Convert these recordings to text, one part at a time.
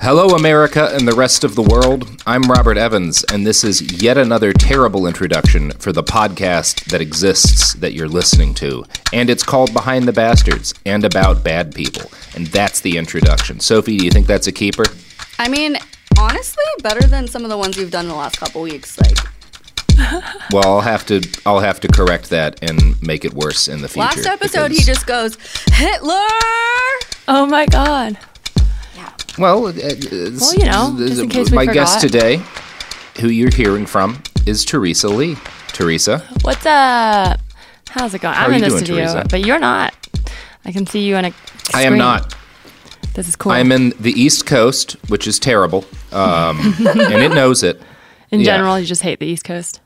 Hello, America and the rest of the world. I'm Robert Evans, and this is yet another terrible introduction for the podcast that exists that you're listening to. And it's called Behind the Bastards and about bad people. And that's the introduction. Sophie, do you think that's a keeper? I mean, honestly, better than some of the ones you've done in the last couple weeks. Well, I'll have to correct that and make it worse in the future. Last episode, he just goes, Hitler! Oh my God. Well, you know, just in case we forgot. Guest today, who you're hearing from, is Teresa Lee. Teresa. What's up? How's it going? How I'm in the studio, Teresa? But you're not. I can see you on a screen. I am not. This is cool. I'm in the East Coast, which is terrible, and it knows it. In general, you just hate the East Coast?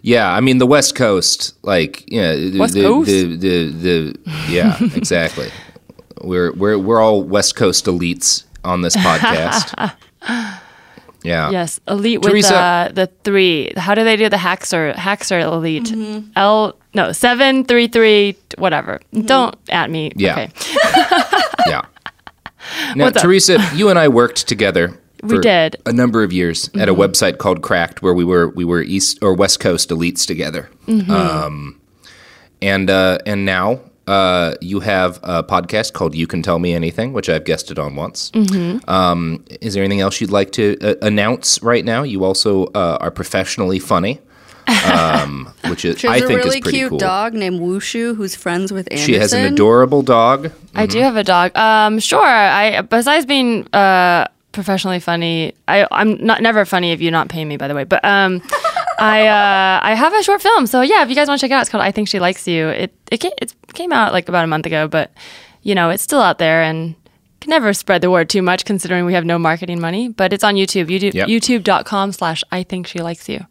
Yeah, I mean, the West Coast, West Coast? Yeah, exactly. We're all West Coast elites on this podcast. Yeah. Yes, elite Teresa. With the three. How do they do the hacks are elite? Mm-hmm. 733 whatever. Mm-hmm. Don't at me. Yeah. Okay. Yeah. Now, Teresa, you and I worked together. We did a number of years at a website called Cracked, where we were East or West Coast elites together. Mm-hmm. And now. You have a podcast called You Can Tell Me Anything, which I've guested on once. Mm-hmm. Is there anything else you'd like to announce right now? You also are professionally funny, which is, I think, really is pretty cool. She has a really cute dog named Wushu who's friends with Anderson. She has an adorable dog. Mm-hmm. I do have a dog. Sure. Besides being professionally funny, I'm never funny if you not pay me, by the way, but... I have a short film, so yeah, if you guys want to check it out, it's called I Think She Likes You. It came out about a month ago, but you know, it's still out there and can never spread the word too much considering we have no marketing money, but it's on YouTube. YouTube.com/I Think She Likes You.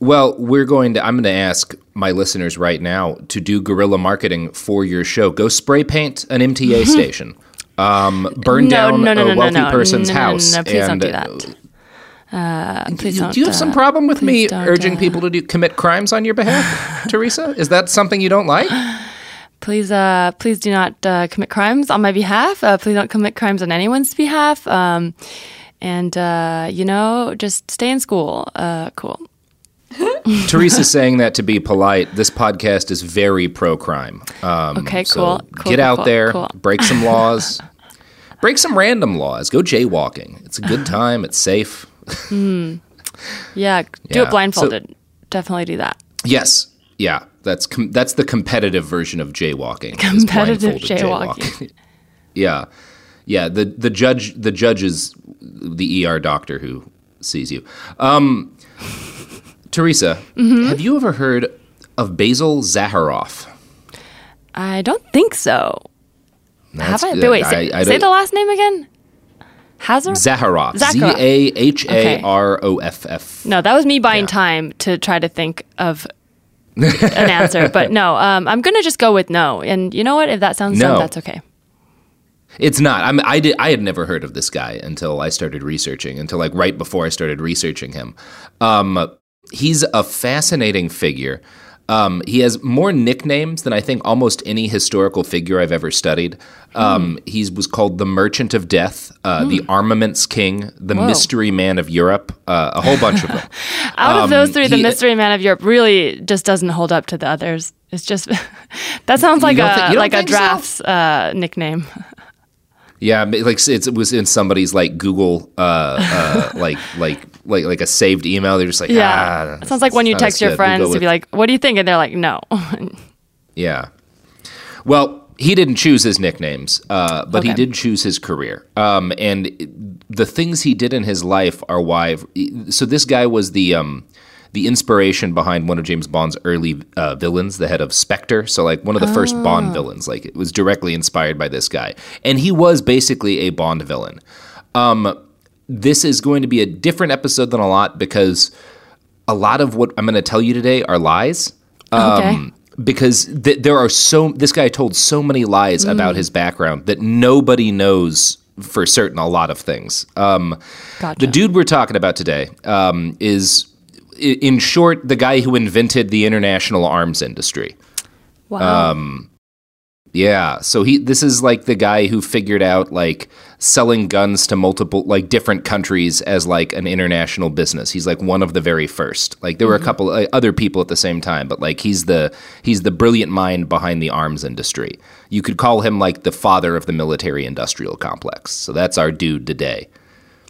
Well, I'm going to ask my listeners right now to do guerrilla marketing for your show. Go spray paint an MTA station. Burn down a wealthy person's house. No, please don't do that. Do you have some problem with me urging people to commit crimes on your behalf, Teresa? Is that something you don't like? Please do not commit crimes on my behalf. Please don't commit crimes on anyone's behalf. Just stay in school. Cool. Teresa's saying that to be polite. This podcast is very pro-crime. Okay, cool. So cool. Get out there. Break some laws. Break some random laws. Go jaywalking. It's a good time. It's safe. Yeah, do it blindfolded. Definitely do that. Yes. Yeah. That's the competitive version of jaywalking. Competitive jaywalking. Yeah. Yeah, the judge is the ER doctor who sees you. Teresa, mm-hmm. Have you ever heard of Basil Zaharoff? I don't think so. Have I? But wait, say the last name again. Zaharoff. Zaharoff. No, that was me buying time to try to think of an answer. But no, I'm going to just go with no. And you know what? If that sounds dumb, that's okay. It's not. I had never heard of this guy until right before I started researching him. He's a fascinating figure. He has more nicknames than I think almost any historical figure I've ever studied. He was called the Merchant of Death, the Armaments King, the Mystery Man of Europe, a whole bunch of them. Out of those three, the Mystery Man of Europe really just doesn't hold up to the others. It's just that sounds like a draft's nickname. Yeah, like it was in somebody's like Google, like a saved email. They're just like, it sounds like when you text your friends to be like, "What do you think?" and they're like, "No." Yeah. Well, he didn't choose his nicknames, but he did choose his career. And the things he did in his life are why. So this guy was the inspiration behind one of James Bond's early villains, the head of Spectre. So like one of the first Bond villains, like it was directly inspired by this guy. And he was basically a Bond villain. This is going to be a different episode than a lot because a lot of what I'm going to tell you today are lies. Because this guy told so many lies about his background that nobody knows for certain a lot of things. The dude we're talking about today is... in short, the guy who invented the international arms industry. Wow. Yeah. So this is like the guy who figured out like selling guns to multiple, like different countries as like an international business. He's like one of the very first. Like there were a couple other people at the same time, but like he's the brilliant mind behind the arms industry. You could call him like the father of the military industrial complex. So that's our dude today.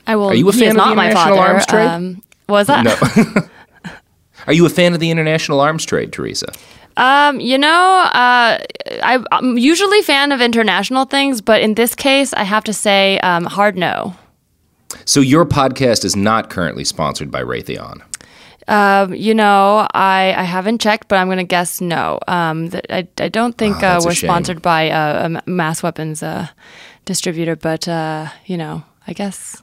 Are you a fan of the international arms trade? Was that? No. Are you a fan of the international arms trade, Teresa? I'm usually a fan of international things, but in this case, I have to say hard no. So your podcast is not currently sponsored by Raytheon? I haven't checked, but I'm going to guess no. I don't think we're sponsored by a mass weapons distributor, but, I guess...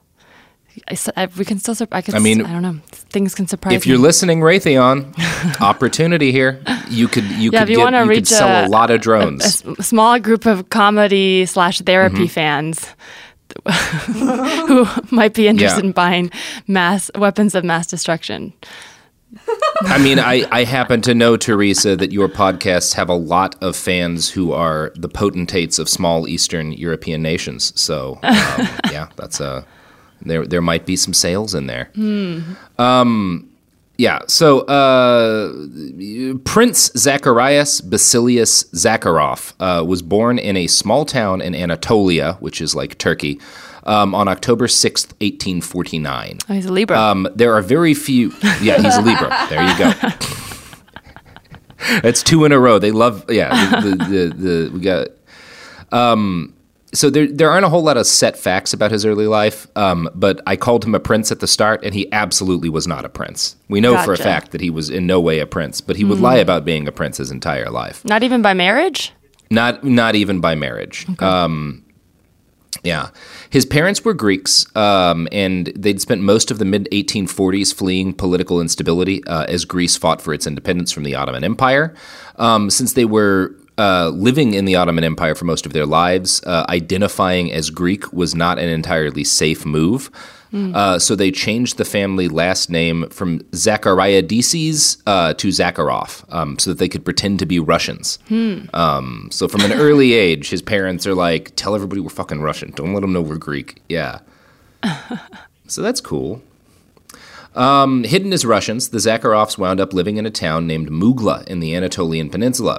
I don't know. Things can surprise me. If you're listening, Raytheon, opportunity here. You could sell a lot of drones. A small group of comedy /therapy fans who might be interested in buying weapons of mass destruction. I happen to know, Teresa, that your podcasts have a lot of fans who are the potentates of small Eastern European nations. So, that's a... There might be some sales in there. So Prince Zacharias Basilius Zaharoff was born in a small town in Anatolia, which is like Turkey, on October 6th, 1849. Oh, he's a Libra. There are very few. Yeah, he's a Libra. There you go. That's two in a row. They love. Yeah, we got. So there aren't a whole lot of set facts about his early life, but I called him a prince at the start, and he absolutely was not a prince. We know for a fact that he was in no way a prince, but he would lie about being a prince his entire life. Not even by marriage? Not even by marriage. Okay. His parents were Greeks, and they'd spent most of the mid-1840s fleeing political instability as Greece fought for its independence from the Ottoman Empire. Since they were... living in the Ottoman Empire for most of their lives, identifying as Greek was not an entirely safe move. So they changed the family last name from Zachariadises to Zaharoff so that they could pretend to be Russians. So from an early age, his parents are like, tell everybody we're fucking Russian. Don't let them know we're Greek. Yeah. So that's cool. Hidden as Russians, the Zaharoffs wound up living in a town named Mughla in the Anatolian Peninsula.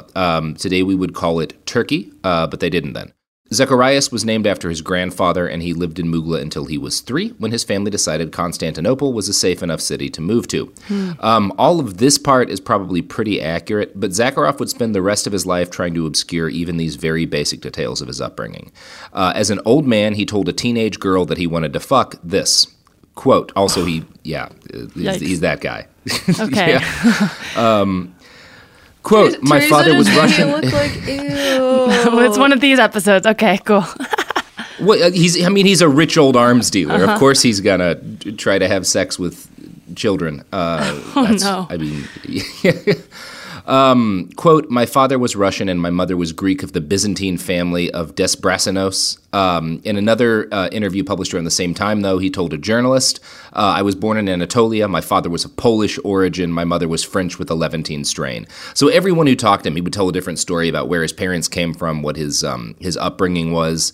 Today we would call it Turkey, but they didn't then. Zacharias was named after his grandfather, and he lived in Mughla until he was 3, when his family decided Constantinople was a safe enough city to move to. All of this part is probably pretty accurate, but Zaharoff would spend the rest of his life trying to obscure even these very basic details of his upbringing. As an old man, he told a teenage girl that he wanted to fuck this. Quote, also he, he's that guy. Okay. Quote, my father was Russian. Look like, ew. It's one of these episodes. Okay, cool. Well, he's a rich old arms dealer. Uh-huh. Of course he's going to try to have sex with children. Quote, my father was Russian and my mother was Greek of the Byzantine family of Desbrasinos. In another interview published around the same time, though, he told a journalist, I was born in Anatolia. My father was of Polish origin. My mother was French with a Levantine strain. So everyone who talked to him, he would tell a different story about where his parents came from, what his upbringing was.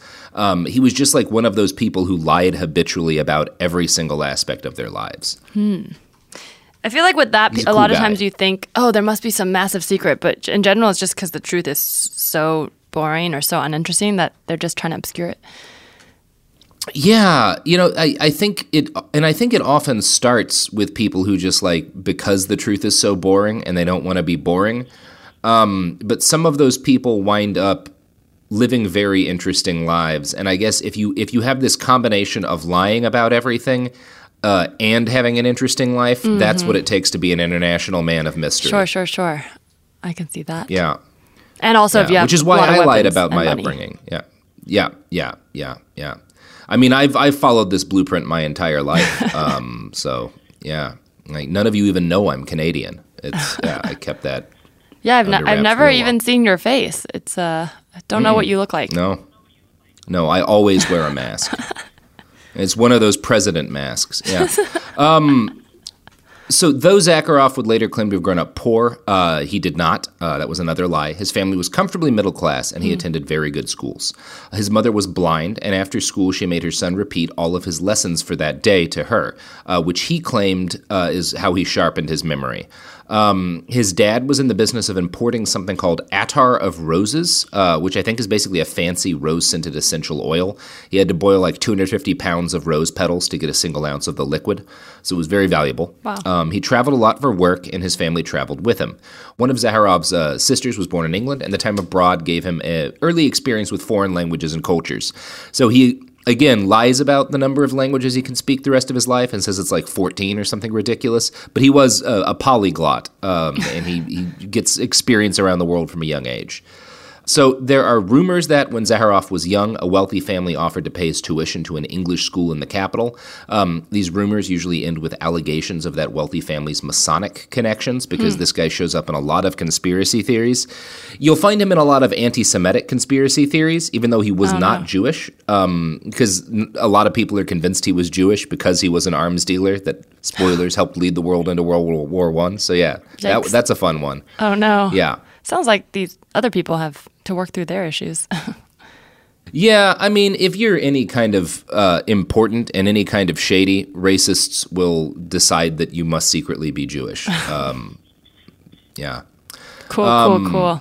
He was just like one of those people who lied habitually about every single aspect of their lives. I feel like with that, a lot of times you think, oh, there must be some massive secret. But in general, it's just because the truth is so boring or so uninteresting that they're just trying to obscure it. Yeah. You know, I think it often starts with people who just because the truth is so boring and they don't want to be boring. But some of those people wind up living very interesting lives. And I guess if you have this combination of lying about everything and having an interesting life, that's what it takes to be an international man of mystery. Sure. I can see that. Yeah. And also if you have which is why I lied about my upbringing. Yeah. I mean, I've followed this blueprint my entire life. So, yeah. Like, none of you even know I'm Canadian. I kept that. Yeah, I've never even seen your face. It's I don't know what you look like. No, I always wear a mask. It's one of those president masks, yeah. So though Zaharoff would later claim to have grown up poor, he did not. That was another lie. His family was comfortably middle class, and he attended very good schools. His mother was blind, and after school she made her son repeat all of his lessons for that day to her, which he claimed is how he sharpened his memory. His dad was in the business of importing something called attar of roses, which I think is basically a fancy rose-scented essential oil. He had to boil 250 pounds of rose petals to get a single ounce of the liquid, so it was very valuable. Wow. He traveled a lot for work, and his family traveled with him. One of Zaharoff's sisters was born in England, and the time abroad gave him an early experience with foreign languages and cultures. So he, again, lies about the number of languages he can speak the rest of his life and says it's 14 or something ridiculous. But he was a polyglot, and he gets experience around the world from a young age. So there are rumors that when Zaharoff was young, a wealthy family offered to pay his tuition to an English school in the capital. These rumors usually end with allegations of that wealthy family's Masonic connections, because this guy shows up in a lot of conspiracy theories. You'll find him in a lot of anti-Semitic conspiracy theories, even though he was not Jewish, because a lot of people are convinced he was Jewish because he was an arms dealer that, spoilers, helped lead the world into World War I. So yeah, that's a fun one. Oh no. Yeah. Sounds like these other people have to work through their issues. Yeah, I mean, if you're any kind of important and any kind of shady, racists will decide that you must secretly be Jewish. Yeah. Cool.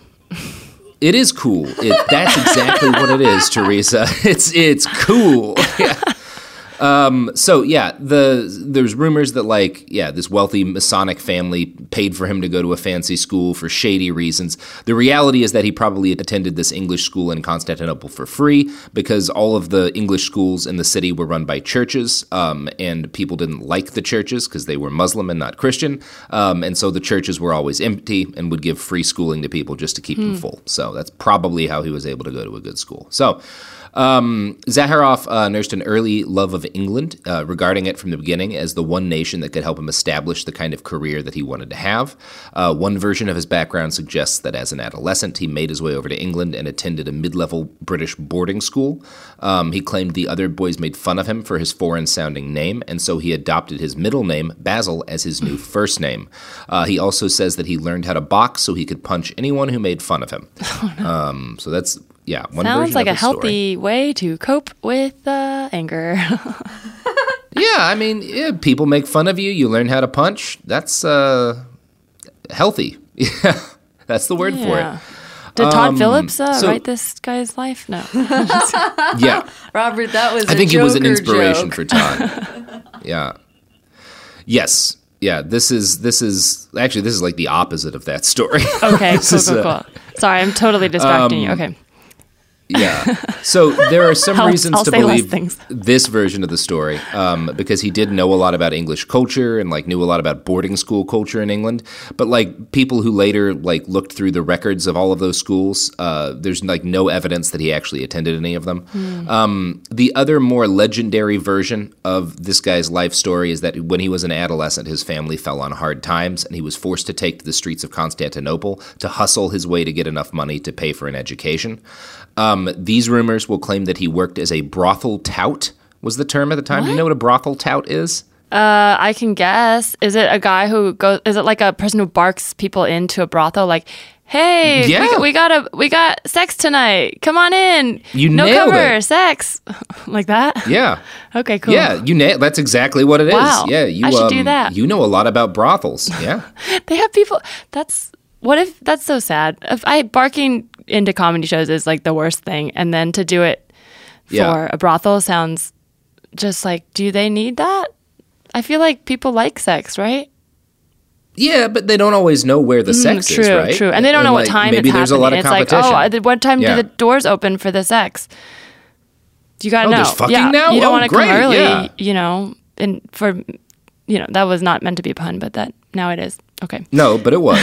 It is cool. That's exactly what it is, Teresa. It's cool. Yeah. There's rumors that this wealthy Masonic family paid for him to go to a fancy school for shady reasons. The reality is that he probably attended this English school in Constantinople for free because all of the English schools in the city were run by churches, and people didn't like the churches because they were Muslim and not Christian. And so the churches were always empty and would give free schooling to people just to keep them full. So that's probably how he was able to go to a good school. So Zaharoff nursed an early love of England, regarding it from the beginning as the one nation that could help him establish the kind of career that he wanted to have. One version of his background suggests that as an adolescent, he made his way over to England and attended a mid-level British boarding school. He claimed the other boys made fun of him for his foreign-sounding name, and so he adopted his middle name, Basil, as his new first name. He also says that he learned how to box so he could punch anyone who made fun of him. Oh, no. So that's... Yeah, one sounds like a healthy way to cope with anger. People make fun of you. You learn how to punch. That's healthy. Yeah, that's the word for it. Did Todd Phillips write this guy's life? No. Yeah. Robert, that was I think it was an inspiration for Todd. Yeah. Yes. Yeah, this is like the opposite of that story. Okay, cool. Sorry, I'm totally distracting you. Okay. Yeah. So there are some reasons to believe this version of the story, because he did know a lot about English culture and like knew a lot about boarding school culture in England. But like people who later like looked through the records of all of those schools, there's like no evidence that he actually attended any of them. Mm. The other more legendary version of this guy's life story is that when he was an adolescent, his family fell on hard times and he was forced to take to the streets of Constantinople to hustle his way to get enough money to pay for an education. These rumors will claim that he worked as a brothel tout, was the term at the time. What? Do you know what a brothel tout is? I can guess. Is it a guy who goes, is it like a person who barks people into a brothel? Like, hey, yeah. we got sex tonight. Come on in. You no nailed cover, it. Sex. Like that? Yeah. Okay, cool. Yeah, that's exactly what it is. Yeah, I should do that. You know a lot about brothels. Yeah. They have people, what if, that's so sad. If barking into comedy shows is like the worst thing, and then to do it for a brothel sounds just like, do they need that? I feel like people like sex, right? Yeah, but they don't always know where the sex is, right? True, and they don't know what time maybe it's there's happening. A lot of competition. It's like, what time do the doors open for the sex? You gotta know. There's fucking now? You don't want to come early, you know, and for, you know, that was not meant to be a pun, but that now it is. Okay. No, but it was.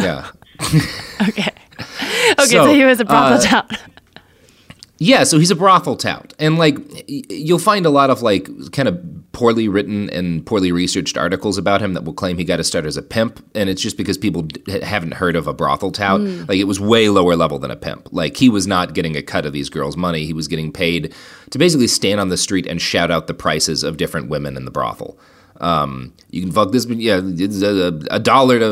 Yeah. Okay. Okay, so he was a brothel tout. Yeah, so he's a brothel tout. And, like, you'll find a lot of, like, kind of poorly written and poorly researched articles about him that will claim he got his start as a pimp. And it's just because people haven't heard of a brothel tout. Mm. Like, it was way lower level than a pimp. Like, he was not getting a cut of these girls' money. He was getting paid to basically stand on the street and shout out the prices of different women in the brothel. You can fuck this, a dollar to,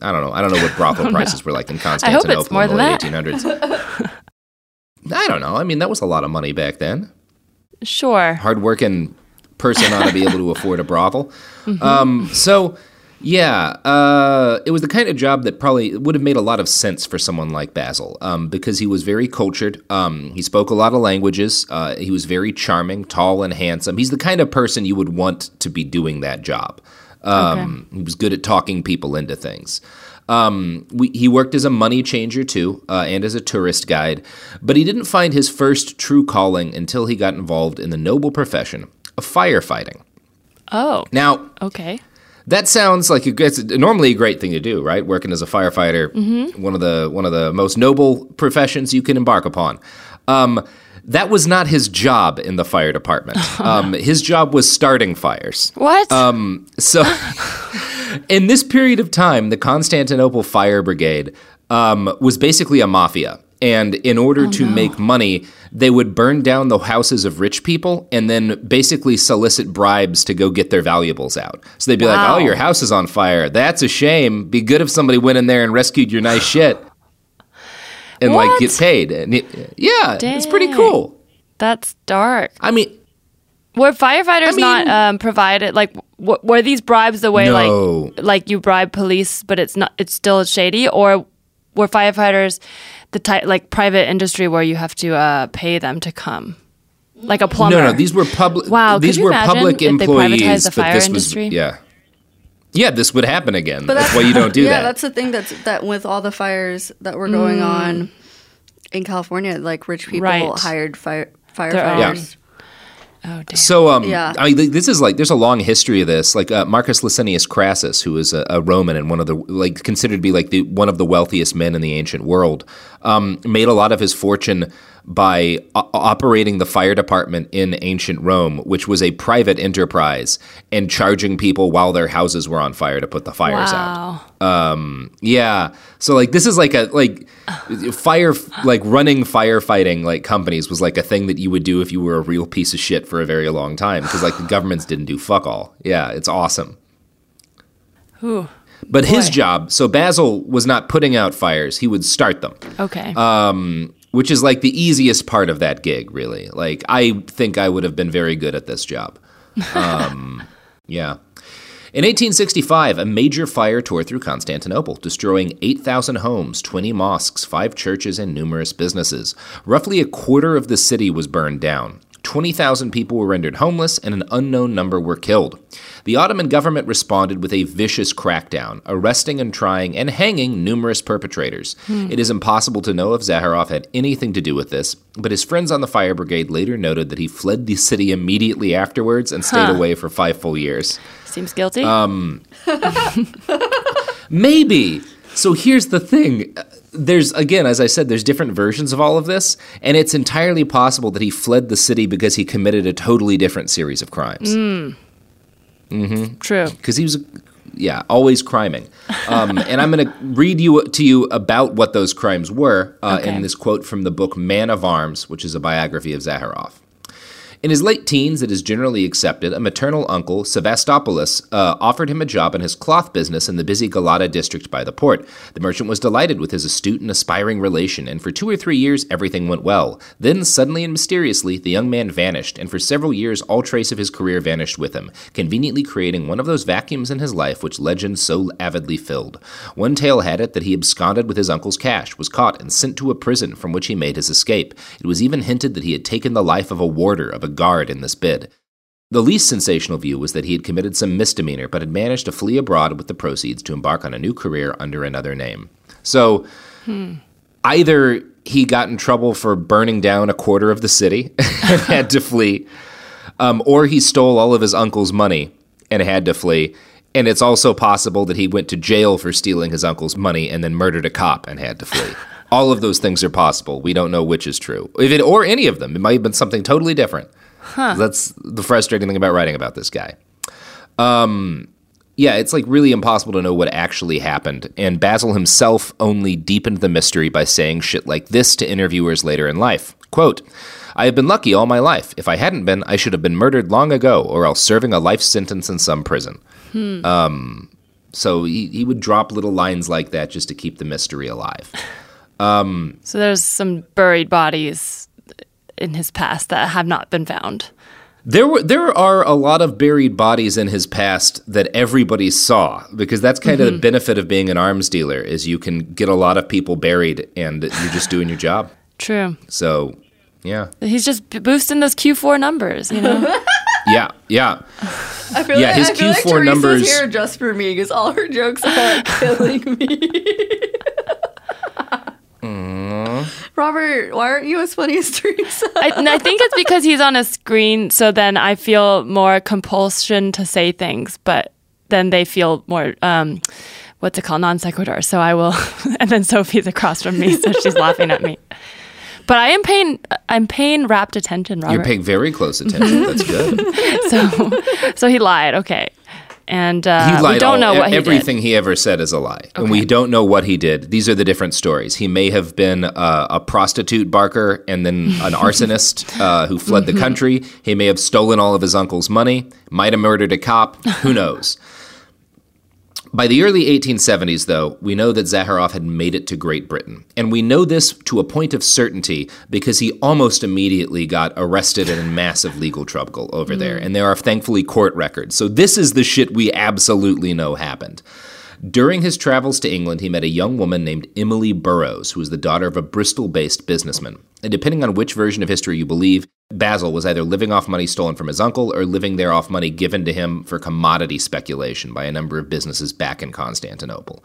I don't know what brothel prices were like in Constantinople. I hope it's more than that. 1800s. I don't know. I mean, that was a lot of money back then. Sure. Hardworking person ought to be able to afford a brothel. Mm-hmm. It was the kind of job that probably would have made a lot of sense for someone like Basil, because he was very cultured. He spoke a lot of languages. He was very charming, tall, and handsome. He's the kind of person you would want to be doing that job. Okay. He was good at talking people into things. He worked as a money changer, too, and as a tourist guide. But he didn't find his first true calling until he got involved in the noble profession of firefighting. Oh. Now, okay. That sounds like it's normally a great thing to do, right? Working as a firefighter, mm-hmm. one of the most noble professions you can embark upon. That was not his job in the fire department. His job was starting fires. What? So in this period of time, the Constantinople Fire Brigade was basically a mafia. And in order to make money, they would burn down the houses of rich people and then basically solicit bribes to go get their valuables out. So they'd be like, oh, your house is on fire. That's a shame. Be good if somebody went in there and rescued your nice shit and like get paid. And Dang. It's pretty cool. That's dark. I mean, were firefighters not provided? Like, were these bribes the way like you bribe police, but it's still shady, or were firefighters the type, like private industry where you have to pay them to come, like a plumber? No, these were public. Wow, these were public employees. If they privatized the fire industry? Yeah, this would happen again. But that's why you don't do that. Yeah, that's the thing that with all the fires that were going on in California, like rich people hired firefighters. Oh, damn. So, I mean, this is like, there's a long history of this. Like, Marcus Licinius Crassus, who was a Roman and considered to be like one of the wealthiest men in the ancient world, made a lot of his fortune by operating the fire department in ancient Rome, which was a private enterprise, and charging people while their houses were on fire to put the fires out. Yeah. So like this is like a running firefighting like companies was like a thing that you would do if you were a real piece of shit for a very long time, because like the governments didn't do fuck all. Yeah, it's awesome. Ooh. But his job, so Basil was not putting out fires, he would start them. Okay. Which is like the easiest part of that gig, really. Like, I think I would have been very good at this job. Yeah. In 1865, a major fire tore through Constantinople, destroying 8,000 homes, 20 mosques, 5 churches, and numerous businesses. Roughly a quarter of the city was burned down. 20,000 people were rendered homeless, and an unknown number were killed. The Ottoman government responded with a vicious crackdown, arresting and trying and hanging numerous perpetrators. It is impossible to know if Zaharoff had anything to do with this, but his friends on the fire brigade later noted that he fled the city immediately afterwards and stayed away for 5 full years. Seems guilty. Maybe. So here's the thing. There's, again, as I said, there's different versions of all of this, and it's entirely possible that he fled the city because he committed a totally different series of crimes. True. Because he was, always criming. And I'm going to read to you about what those crimes were in this quote from the book Man of Arms, which is a biography of Zaharoff. In his late teens, it is generally accepted, a maternal uncle, Sevastopoulos, offered him a job in his cloth business in the busy Galata district by the port. The merchant was delighted with his astute and aspiring relation, and for 2 or 3 years, everything went well. Then, suddenly and mysteriously, the young man vanished, and for several years, all trace of his career vanished with him, conveniently creating one of those vacuums in his life which legend so avidly filled. One tale had it that he absconded with his uncle's cash, was caught, and sent to a prison from which he made his escape. It was even hinted that he had taken the life of a warder, of a guard in this bid. The least sensational view was that he had committed some misdemeanor, but had managed to flee abroad with the proceeds to embark on a new career under another name. So, either he got in trouble for burning down a quarter of the city and had to flee, or he stole all of his uncle's money and had to flee. And it's also possible that he went to jail for stealing his uncle's money and then murdered a cop and had to flee. All of those things are possible. We don't know which is true, or any of them. It might have been something totally different. That's the frustrating thing about writing about this guy. It's like really impossible to know what actually happened. And Basil himself only deepened the mystery by saying shit like this to interviewers later in life. Quote, "I have been lucky all my life. If I hadn't been, I should have been murdered long ago or else serving a life sentence in some prison." So he would drop little lines like that just to keep the mystery alive. So there's some buried bodies in his past that have not been found. There are a lot of buried bodies in his past that everybody saw, because that's kind of the benefit of being an arms dealer, is you can get a lot of people buried and you're just doing your job. True. So, yeah. He's just boosting those Q4 numbers, you know? Yeah. I feel like Teresa's numbers here just for me, because all her jokes are like killing me. Robert, why aren't you as funny as Teresa? I think it's because he's on a screen, so then I feel more compulsion to say things, but then they feel more, non sequitur. So I will, and then Sophie's across from me, so she's laughing at me. But I am paying rapt attention, Robert. You're paying very close attention. That's good. So he lied. Okay. And we don't know what he did. Everything he ever said is a lie. Okay. And we don't know what he did. These are the different stories. He may have been a prostitute barker and then an arsonist who fled the country. He may have stolen all of his uncle's money, might have murdered a cop. Who knows? By the early 1870s, though, we know that Zaharoff had made it to Great Britain. And we know this to a point of certainty because he almost immediately got arrested and in massive legal trouble over there. And there are thankfully court records. So this is the shit we absolutely know happened. During his travels to England, he met a young woman named Emily Burrows, who was the daughter of a Bristol-based businessman. And depending on which version of history you believe, Basil was either living off money stolen from his uncle or living there off money given to him for commodity speculation by a number of businesses back in Constantinople.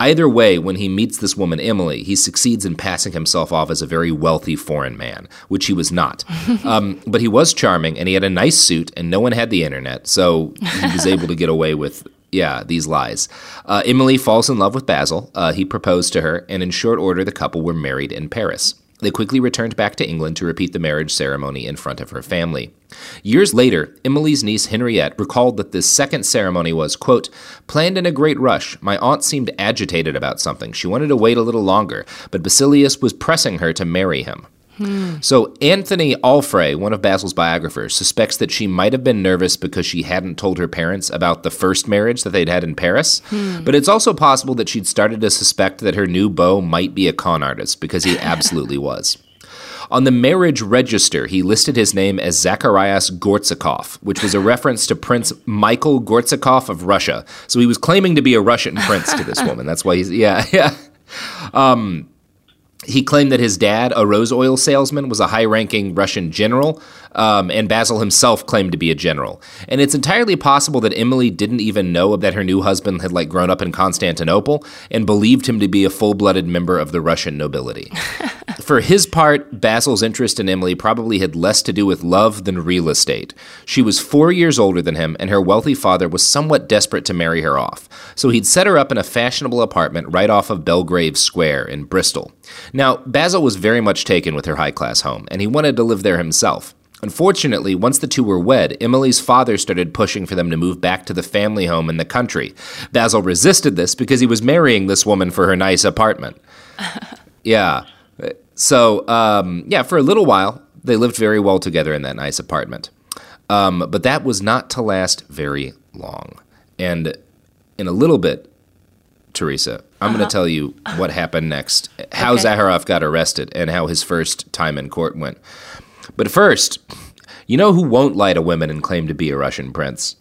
Either way, when he meets this woman, Emily, he succeeds in passing himself off as a very wealthy foreign man, which he was not. But he was charming, and he had a nice suit, and no one had the internet, so he was able to get away with these lies. Emily falls in love with Basil. He proposed to her, and in short order, the couple were married in Paris. They quickly returned back to England to repeat the marriage ceremony in front of her family. Years later, Emily's niece Henriette recalled that this second ceremony was, quote, "planned in a great rush. My aunt seemed agitated about something. She wanted to wait a little longer, but Basilius was pressing her to marry him." So Anthony Alfre, one of Basil's biographers, suspects that she might have been nervous because she hadn't told her parents about the first marriage that they'd had in Paris. But it's also possible that she'd started to suspect that her new beau might be a con artist, because he absolutely was. On the marriage register, he listed his name as Zacharias Gorchakov, which was a reference to Prince Michael Gorchakov of Russia. So he was claiming to be a Russian prince to this woman. That's why he's, he claimed that his dad, a rose oil salesman, was a high-ranking Russian general, and Basil himself claimed to be a general. And it's entirely possible that Emily didn't even know that her new husband had, grown up in Constantinople and believed him to be a full-blooded member of the Russian nobility. For his part, Basil's interest in Emily probably had less to do with love than real estate. She was 4 years older than him, and her wealthy father was somewhat desperate to marry her off. So he'd set her up in a fashionable apartment right off of Belgrave Square in Bristol. Now, Basil was very much taken with her high-class home, and he wanted to live there himself. Unfortunately, once the two were wed, Emily's father started pushing for them to move back to the family home in the country. Basil resisted this because he was marrying this woman for her nice apartment. Yeah. So, for a little while, they lived very well together in that nice apartment. But that was not to last very long. And in a little bit, Teresa, I'm going to tell you what happened next, how Zaharoff got arrested, and how his first time in court went. But first, you know who won't lie to women and claim to be a Russian prince?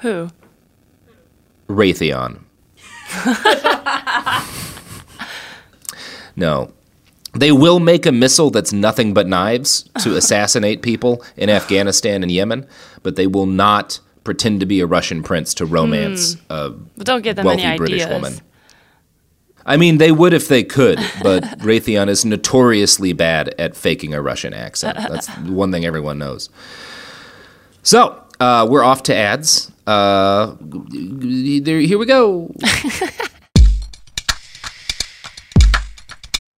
Who? Raytheon. No. They will make a missile that's nothing but knives to assassinate people in Afghanistan and Yemen, but they will not pretend to be a Russian prince to romance a wealthy British woman. I mean, they would if they could, but Raytheon is notoriously bad at faking a Russian accent. That's one thing everyone knows. So, we're off to ads. Here we go.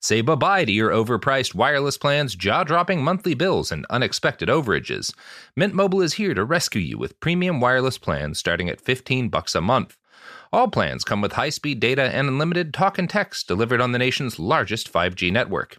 Say bye-bye to your overpriced wireless plans, jaw-dropping monthly bills, and unexpected overages. Mint Mobile is here to rescue you with premium wireless plans starting at $15 a month. All plans come with high-speed data and unlimited talk and text delivered on the nation's largest 5G network.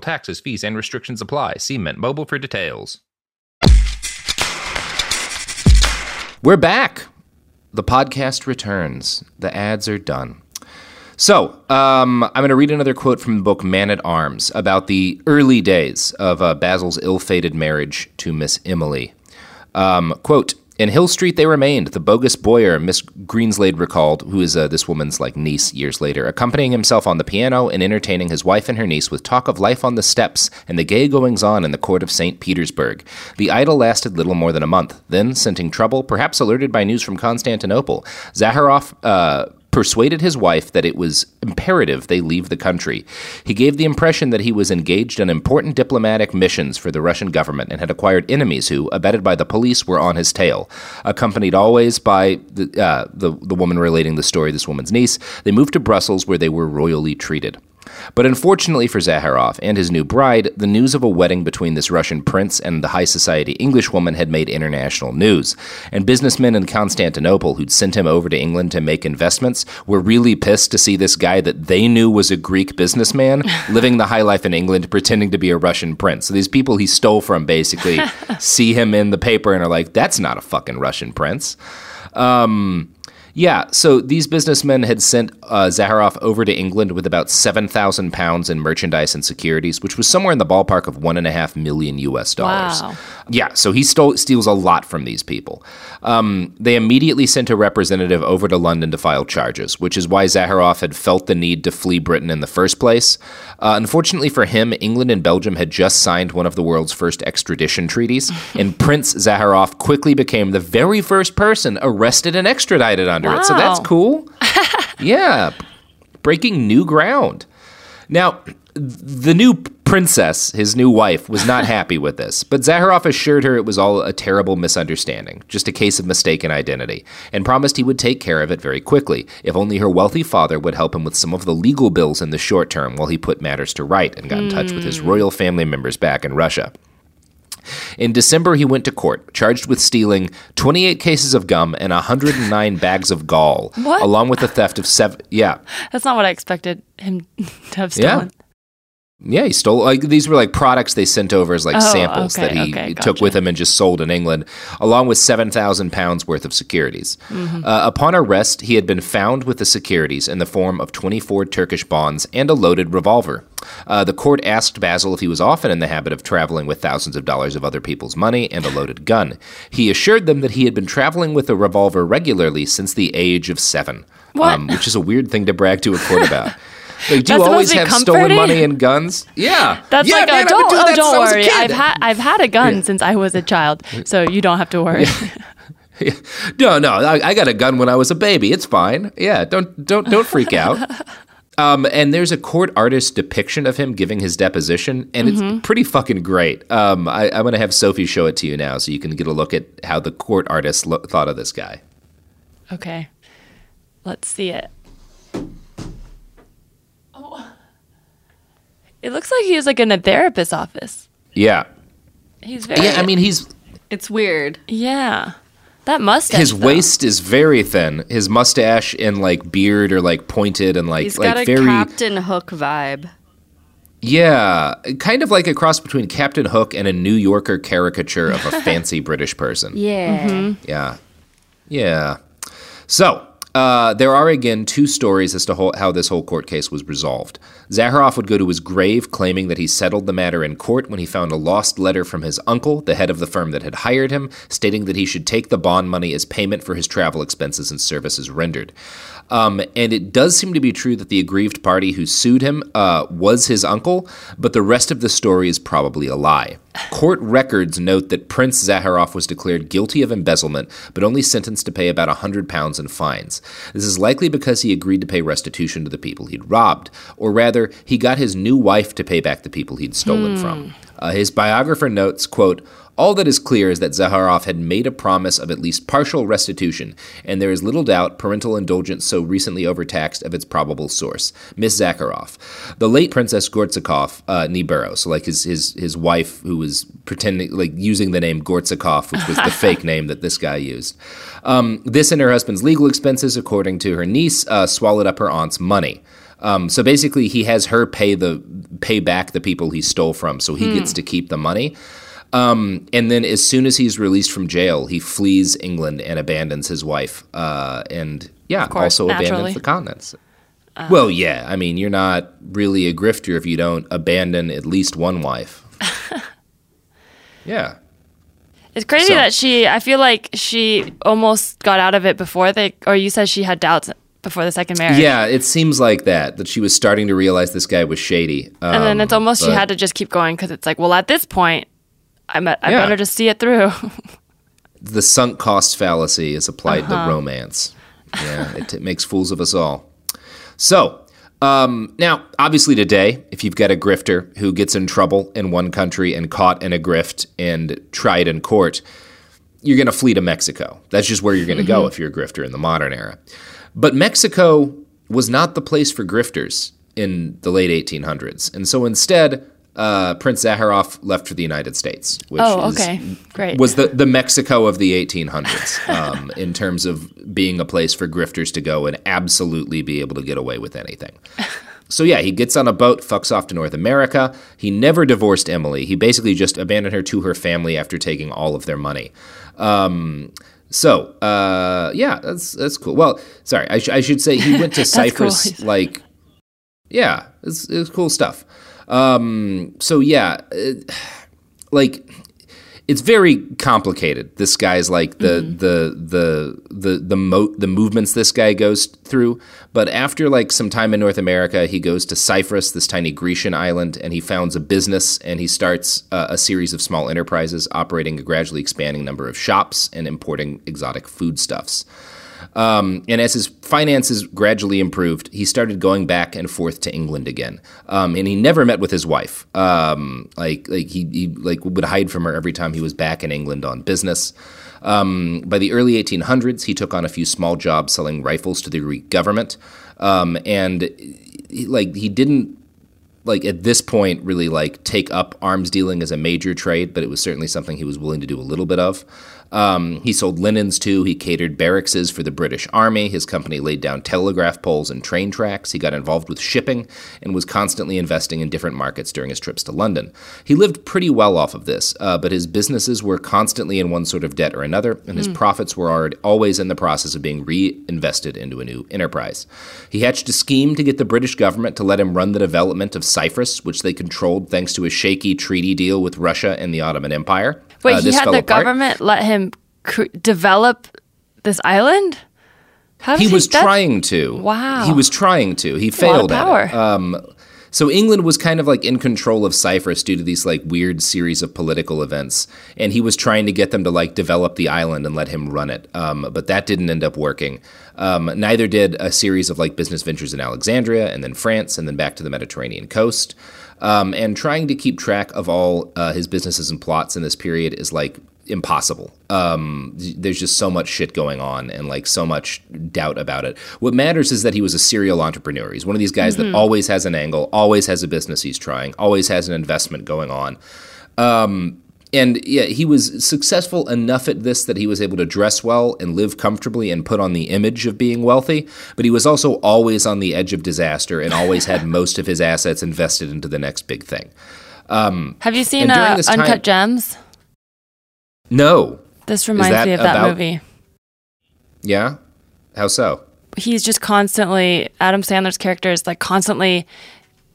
taxes, fees, and restrictions apply. See Mint Mobile for details. We're back. The podcast returns. The ads are done. So, I'm going to read another quote from the book Man at Arms about the early days of Basil's ill-fated marriage to Miss Emily. Quote, "In Hill Street they remained, the bogus Boyer," Miss Greenslade recalled, who is this woman's niece years later, "accompanying himself on the piano and entertaining his wife and her niece with talk of life on the steppes and the gay goings-on in the court of St. Petersburg. The idyll lasted little more than a month. Then, scenting trouble, perhaps alerted by news from Constantinople, Zaharoff persuaded his wife that it was imperative they leave the country. He gave the impression that he was engaged in important diplomatic missions for the Russian government and had acquired enemies who, abetted by the police, were on his tail. Accompanied always by the woman relating the story, this woman's niece, they moved to Brussels, where they were royally treated. But unfortunately for Zaharoff and his new bride, the news of a wedding between this Russian prince and the high society Englishwoman had made international news, and businessmen in Constantinople who'd sent him over to England to make investments were really pissed to see this guy that they knew was a Greek businessman living the high life in England, pretending to be a Russian prince. So these people he stole from basically see him in the paper and are like, that's not a fucking Russian prince. Yeah, so these businessmen had sent Zaharoff over to England with about 7,000 pounds in merchandise and securities, which was somewhere in the ballpark of $1.5 million. Wow. Yeah, so he steals a lot from these people. They immediately sent a representative over to London to file charges, which is why Zaharoff had felt the need to flee Britain in the first place. Unfortunately for him, England and Belgium had just signed one of the world's first extradition treaties, and Prince Zaharoff quickly became the very first person arrested and extradited under. Wow. So that's cool. Yeah. Breaking new ground. Now, the new princess, his new wife, was not happy with this, but Zaharoff assured her it was all a terrible misunderstanding, just a case of mistaken identity, and promised he would take care of it very quickly, if only her wealthy father would help him with some of the legal bills in the short term while he put matters to right and got in touch with his royal family members back in Russia. In December, he went to court, charged with stealing 28 cases of gum and 109 bags of gall, along with the theft of seven. Yeah, that's not what I expected him to have stolen. Yeah, he stole these were products they sent over as samples that he took with him and just sold in England, along with 7,000 pounds worth of securities. Mm-hmm. Upon arrest, he had been found with the securities in the form of 24 Turkish bonds and a loaded revolver. The court asked Basil if he was often in the habit of traveling with thousands of dollars of other people's money and a loaded gun. He assured them that he had been traveling with a revolver regularly since the age of 7, which is a weird thing to brag to a court about. Like, do you always have stolen money and guns? Yeah. That's don't worry. I've had a gun since I was a child, so you don't have to worry. Yeah. Yeah. No, I got a gun when I was a baby. It's fine. Yeah, don't freak out. And there's a court artist depiction of him giving his deposition, and it's pretty fucking great. I'm going to have Sophie show it to you now so you can get a look at how the court artist thought of this guy. Okay. Let's see it. It looks like he is in a therapist's office. Yeah. He's very... Yeah, I mean, he's... It's weird. Yeah. That mustache, his waist is very thin. His mustache and, beard are, pointed and, He's got a Captain Hook vibe. Yeah. Kind of like a cross between Captain Hook and a New Yorker caricature of a fancy British person. Yeah. Mm-hmm. Yeah. Yeah. So... there are, again, two stories as to how this whole court case was resolved. Zaharoff would go to his grave claiming that he settled the matter in court when he found a lost letter from his uncle, the head of the firm that had hired him, stating that he should take the bond money as payment for his travel expenses and services rendered. And it does seem to be true that the aggrieved party who sued him was his uncle, but the rest of the story is probably a lie. Court records note that Prince Zaharoff was declared guilty of embezzlement, but only sentenced to pay about £100 in fines. This is likely because he agreed to pay restitution to the people he'd robbed, or rather, he got his new wife to pay back the people he'd stolen from. His biographer notes, quote, "All that is clear is that Zaharoff had made a promise of at least partial restitution, and there is little doubt parental indulgence so recently overtaxed of its probable source, Miss Zaharoff." The late Princess Gorchakov, Burrows, so like his wife who was pretending, like using the name Gorchakov, which was the fake name that this guy used. This and her husband's legal expenses, according to her niece, swallowed up her aunt's money. So basically he has her pay back the people he stole from, so he gets to keep the money. And then as soon as he's released from jail, he flees England and abandons his wife and abandons the continents. Well, yeah, I mean, you're not really a grifter if you don't abandon at least one wife. Yeah. It's crazy that I feel like she almost got out of it before or you said she had doubts before the second marriage. Yeah, it seems like that she was starting to realize this guy was shady. And then it's almost she had to just keep going because it's like, well, at this point, I better just see it through. The sunk cost fallacy is applied to romance. Yeah, it makes fools of us all. So, now, obviously today, if you've got a grifter who gets in trouble in one country and caught in a grift and tried in court, you're going to flee to Mexico. That's just where you're going to go if you're a grifter in the modern era. But Mexico was not the place for grifters in the late 1800s. And so instead, Prince Zaharoff left for the United States, which was the Mexico of the 1800s in terms of being a place for grifters to go and absolutely be able to get away with anything. So yeah, he gets on a boat, fucks off to North America. He never divorced Emily. He basically just abandoned her to her family after taking all of their money. That's cool. Well, sorry, I should say he went to Cyprus. Cool. It's cool stuff. It's very complicated. This guy's like the movements this guy goes through. But after like some time in North America, he goes to Cyprus, this tiny Grecian island, and he founds a business and he starts a series of small enterprises operating a gradually expanding number of shops and importing exotic foodstuffs. And as his finances gradually improved, he started going back and forth to England again. And he never met with his wife. He would hide from her every time he was back in England on business. By the early 1800s, he took on a few small jobs selling rifles to the Greek government. He didn't at this point really take up arms dealing as a major trade, but it was certainly something he was willing to do a little bit of. He sold linens too. He catered barracks for the British Army. His company laid down telegraph poles and train tracks. He got involved with shipping and was constantly investing in different markets during his trips to London. He lived pretty well off of this, but his businesses were constantly in one sort of debt or another, and his profits were always in the process of being reinvested into a new enterprise. He hatched a scheme to get the British government to let him run the development of Cyprus, which they controlled thanks to a shaky treaty deal with Russia and the Ottoman Empire. Wait, he had the government let him develop this island? He was trying to. He failed at it. So England was kind of in control of Cyprus due to these weird series of political events, and he was trying to get them to develop the island and let him run it. But that didn't end up working. Neither did a series of business ventures in Alexandria and then France and then back to the Mediterranean coast. And trying to keep track of all his businesses and plots in this period is impossible. There's just so much shit going on and so much doubt about it. What matters is that he was a serial entrepreneur. He's one of these guys that always has an angle, always has a business he's trying, always has an investment going on. He was successful enough at this that he was able to dress well and live comfortably and put on the image of being wealthy, but he was also always on the edge of disaster and always had most of his assets invested into the next big thing. Have you seen Uncut Gems? No. This reminds me of that movie. Yeah? How so? He's just constantly, Adam Sandler's character is constantly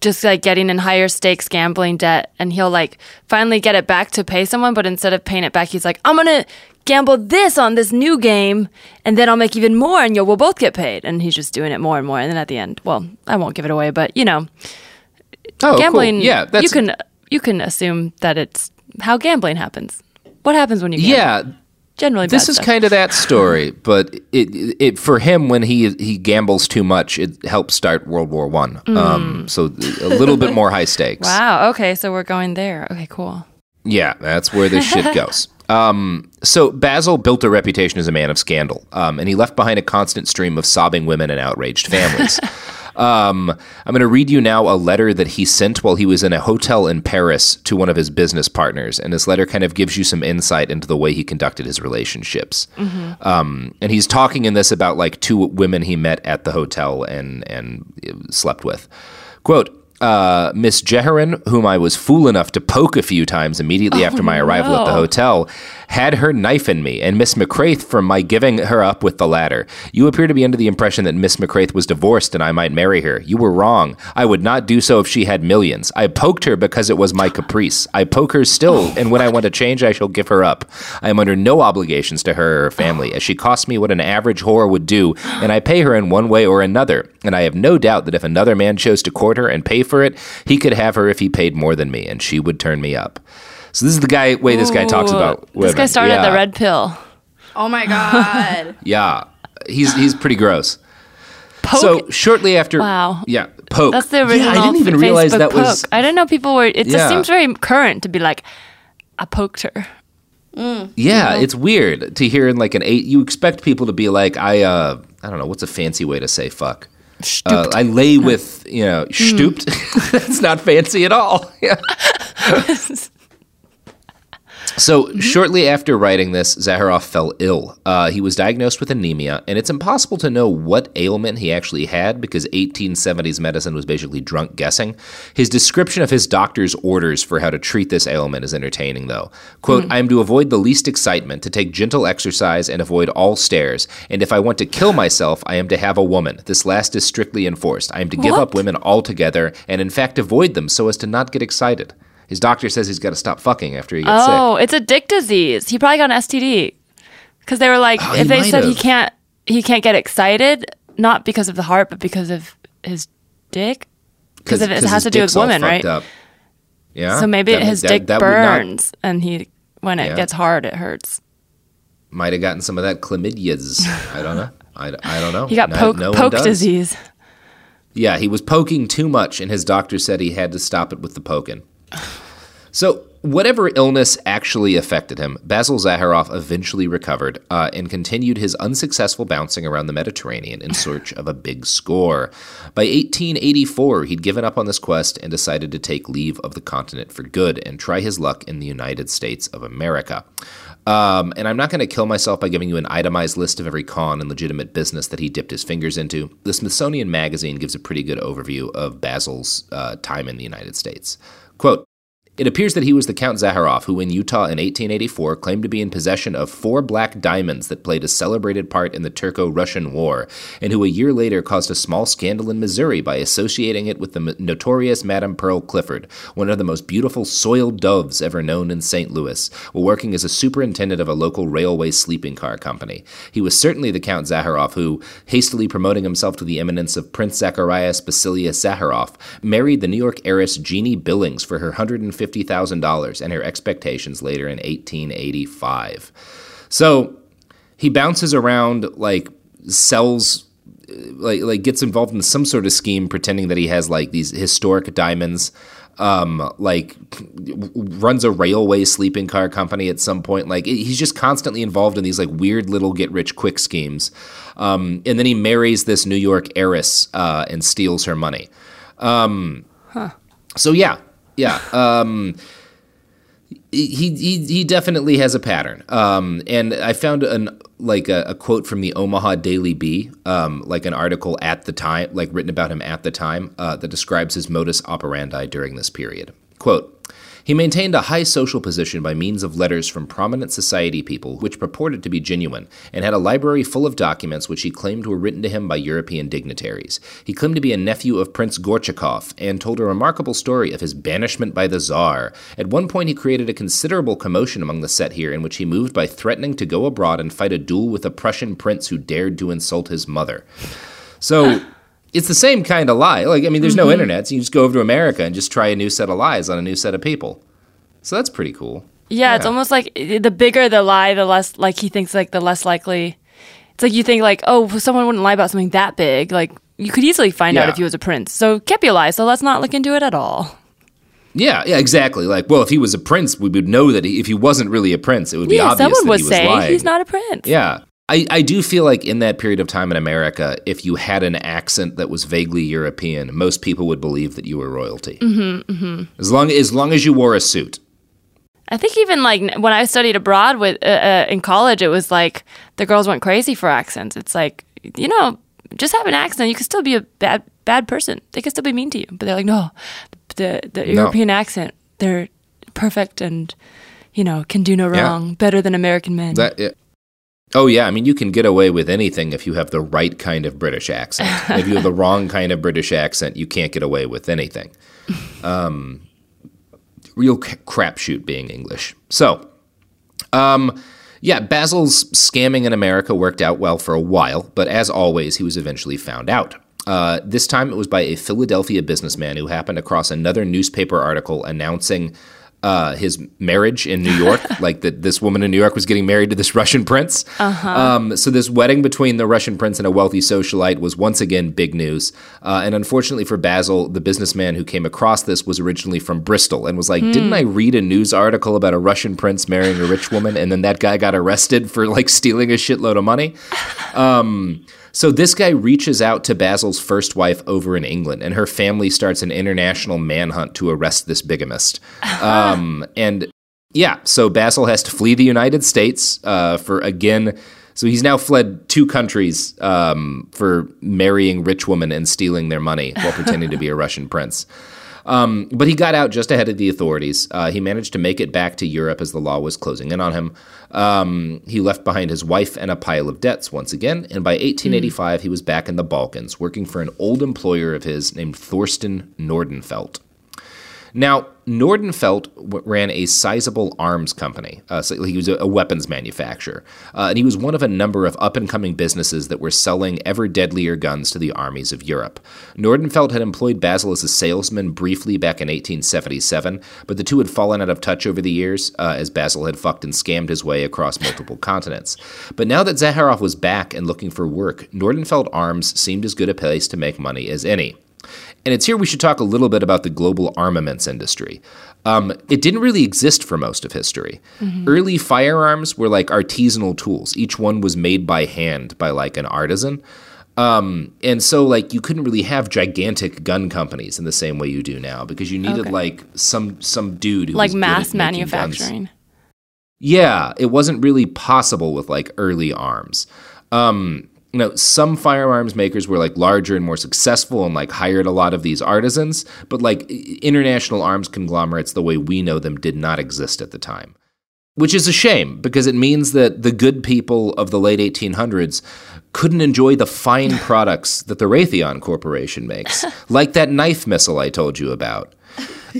just like getting in higher stakes gambling debt, and he'll like finally get it back to pay someone, but instead of paying it back, he's like, I'm gonna gamble this on this new game, and then I'll make even more, and we'll both get paid. And he's just doing it more and more, and then at the end, well, I won't give it away, but you know, gambling. Cool. Yeah, that's... you can assume that it's how gambling happens. What happens when you gamble? Yeah, generally. This is kind of that story, but it for him, when he gambles too much, it helps start World War I. So a little bit more high stakes. Wow. Okay, so we're going there. Okay, cool. Yeah, that's where this shit goes. So Basil built a reputation as a man of scandal, and he left behind a constant stream of sobbing women and outraged families. I'm going to read you now a letter that he sent while he was in a hotel in Paris to one of his business partners, and this letter kind of gives you some insight into the way he conducted his relationships. Mm-hmm. And he's talking in this about like two women he met at the hotel and slept with. Quote, Miss Jeheron, whom I was fool enough to poke a few times immediately after my arrival at the hotel, had her knife in me, and Miss McCraith for my giving her up with the latter. You appear to be under the impression that Miss McCraith was divorced and I might marry her. You were wrong. I would not do so if she had millions. I poked her because it was my caprice. I poke her still, and when I want to change, I shall give her up. I am under no obligations to her or her family, as she costs me what an average whore would do, and I pay her in one way or another, and I have no doubt that if another man chose to court her and pay for it, he could have her if he paid more than me, and she would turn me up. So this is the guy. Wait, this guy talks about women. This guy started the red pill. Oh my god. Yeah, he's pretty gross. Poke. So shortly after, wow. Yeah, poke. That's the original. Yeah, I didn't even realize that poke. Was. I didn't know people were. It just seems very current to be like, I poked her. Yeah, you know? It's weird to hear in like an eight. You expect people to be like, I don't know, what's a fancy way to say fuck. I lay with, you know, stooped. That's not fancy at all. Yeah. So shortly after writing this, Zaharoff fell ill. He was diagnosed with anemia, and it's impossible to know what ailment he actually had because 1870s medicine was basically drunk guessing. His description of his doctor's orders for how to treat this ailment is entertaining, though. Quote, I am to avoid the least excitement, to take gentle exercise, and avoid all stares. And if I want to kill myself, I am to have a woman. This last is strictly enforced. I am to give up women altogether and, in fact, avoid them so as to not get excited. His doctor says he's got to stop fucking after he gets sick. Oh, it's a dick disease. He probably got an STD. Because they were like, if they said he can't get excited, not because of the heart, but because of his dick. Because it has to do with women, right? Up. Yeah. So maybe his dick burns, and when it gets hard, it hurts. Might have gotten some of that chlamydias. I don't know. I don't know. He got poke disease. Yeah, he was poking too much, and his doctor said he had to stop it with the poking. So whatever illness actually affected him, Basil Zaharoff eventually recovered and continued his unsuccessful bouncing around the Mediterranean in search of a big score. By 1884, he'd given up on this quest and decided to take leave of the continent for good and try his luck in the United States of America. And I'm not going to kill myself by giving you an itemized list of every con and legitimate business that he dipped his fingers into. The Smithsonian Magazine gives a pretty good overview of Basil's time in the United States. Quote, it appears that he was the Count Zaharoff, who in Utah in 1884 claimed to be in possession of 4 black diamonds that played a celebrated part in the Turco-Russian War, and who a year later caused a small scandal in Missouri by associating it with the notorious Madame Pearl Clifford, one of the most beautiful soiled doves ever known in St. Louis, while working as a superintendent of a local railway sleeping car company. He was certainly the Count Zaharoff who, hastily promoting himself to the eminence of Prince Zacharias Basilius Zaharoff, married the New York heiress Jeannie Billings for her $150,000 and her expectations later in 1885. So he bounces around, like sells, like gets involved in some sort of scheme, pretending that he has like these historic diamonds. Like runs a railway sleeping car company at some point. Like he's just constantly involved in these like weird little get rich quick schemes. And then he marries this New York heiress and steals her money. So yeah. Yeah, he definitely has a pattern. And I found a quote from the Omaha Daily Bee, like an article at the time, like written about him at the time, that describes his modus operandi during this period. Quote, He maintained a high social position by means of letters from prominent society people which purported to be genuine, and had a library full of documents which he claimed were written to him by European dignitaries. He claimed to be a nephew of Prince Gorchakov, and told a remarkable story of his banishment by the Tsar. At one point he created a considerable commotion among the set here, in which he moved by threatening to go abroad and fight a duel with a Prussian prince who dared to insult his mother. So... it's the same kind of lie. Like, I mean, there's no internet, so you just go over to America and just try a new set of lies on a new set of people. So that's pretty cool. Yeah, it's almost like the bigger the lie, the less, like, he thinks, like, the less likely. It's like you think, like, oh, someone wouldn't lie about something that big. Like, you could easily find out if he was a prince. So it can't be a lie, so let's not look into it at all. Yeah, exactly. Like, well, if he was a prince, we would know that if he wasn't really a prince, it would be obvious that he was lying. Yeah, someone would say he's not a prince. Yeah. I do feel like in that period of time in America, if you had an accent that was vaguely European, most people would believe that you were royalty. Mm-hmm, mm-hmm. As long as you wore a suit. I think even like when I studied abroad with in college, it was like the girls went crazy for accents. It's like, you know, just have an accent. You could still be a bad person. They could still be mean to you. But they're like, no, the European accent, they're perfect and, you know, can do no wrong, better than American men. Oh, yeah. I mean, you can get away with anything if you have the right kind of British accent. If you have the wrong kind of British accent, you can't get away with anything. Real crapshoot being English. So, Basil's scamming in America worked out well for a while, but as always, he was eventually found out. This time it was by a Philadelphia businessman who happened across another newspaper article announcing his marriage in New York, like that this woman in New York was getting married to this Russian prince. Uh-huh. So this wedding between the Russian prince and a wealthy socialite was once again big news. And unfortunately for Basil, the businessman who came across this was originally from Bristol and was like, didn't I read a news article about a Russian prince marrying a rich woman? And then that guy got arrested for like stealing a shitload of money. So this guy reaches out to Basil's first wife over in England, and her family starts an international manhunt to arrest this bigamist. So Basil has to flee the United States so he's now fled two countries for marrying rich women and stealing their money while pretending to be a Russian prince. But he got out just ahead of the authorities. He managed to make it back to Europe as the law was closing in on him. He left behind his wife and a pile of debts once again. And by 1885, he was back in the Balkans, working for an old employer of his named Thorsten Nordenfelt. Now, Nordenfelt ran a sizable arms company. So he was a weapons manufacturer. And he was one of a number of up-and-coming businesses that were selling ever deadlier guns to the armies of Europe. Nordenfelt had employed Basil as a salesman briefly back in 1877, but the two had fallen out of touch over the years as Basil had fucked and scammed his way across multiple continents. But now that Zaharoff was back and looking for work, Nordenfelt Arms seemed as good a place to make money as any. And it's here we should talk a little bit about the global armaments industry. It didn't really exist for most of history. Mm-hmm. Early firearms were like artisanal tools. Each one was made by hand by like an artisan. And so like you couldn't really have gigantic gun companies in the same way you do now because you needed like some dude who was mass manufacturing. Guns. Yeah, it wasn't really possible with like early arms. You know, some firearms makers were like larger and more successful and like hired a lot of these artisans, but like international arms conglomerates the way we know them did not exist at the time, which is a shame because it means that the good people of the late 1800s couldn't enjoy the fine products that the Raytheon Corporation makes, like that knife missile I told you about.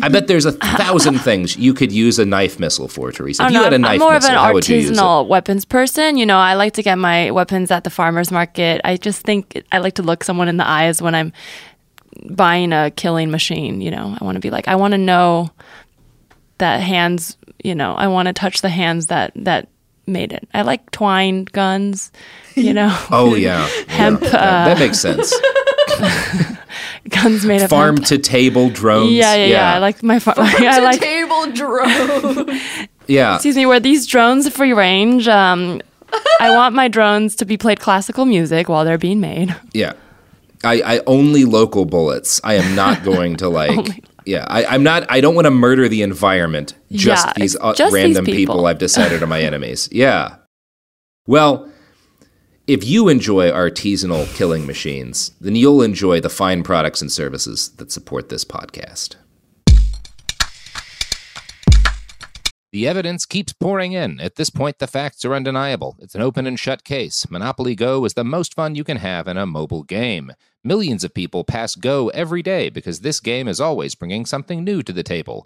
I bet there's 1,000 things you could use a knife missile for, Teresa. If you had a knife missile, how would you use it? I'm more of an artisanal weapons person. You know, I like to get my weapons at the farmer's market. I just think I like to look someone in the eyes when I'm buying a killing machine. You know, I want to be like, I want to know that hands, you know, I want to touch the hands that made it. I like twine guns, you know. Oh, yeah. Hemp. Yeah. That makes sense. Guns made of farm to table drones. Yeah. I like my farm to table drone. Yeah. Excuse me. Were these drones free range? I want my drones to be played classical music while they're being made. Yeah. I only local bullets. I am not going to like. Yeah. I'm not. I don't want to murder the environment. Just random these people I've decided are my enemies. Yeah. Well. If you enjoy artisanal killing machines, then you'll enjoy the fine products and services that support this podcast. The evidence keeps pouring in. At this point, the facts are undeniable. It's an open and shut case. Monopoly Go is the most fun you can have in a mobile game. Millions of people pass Go every day because this game is always bringing something new to the table.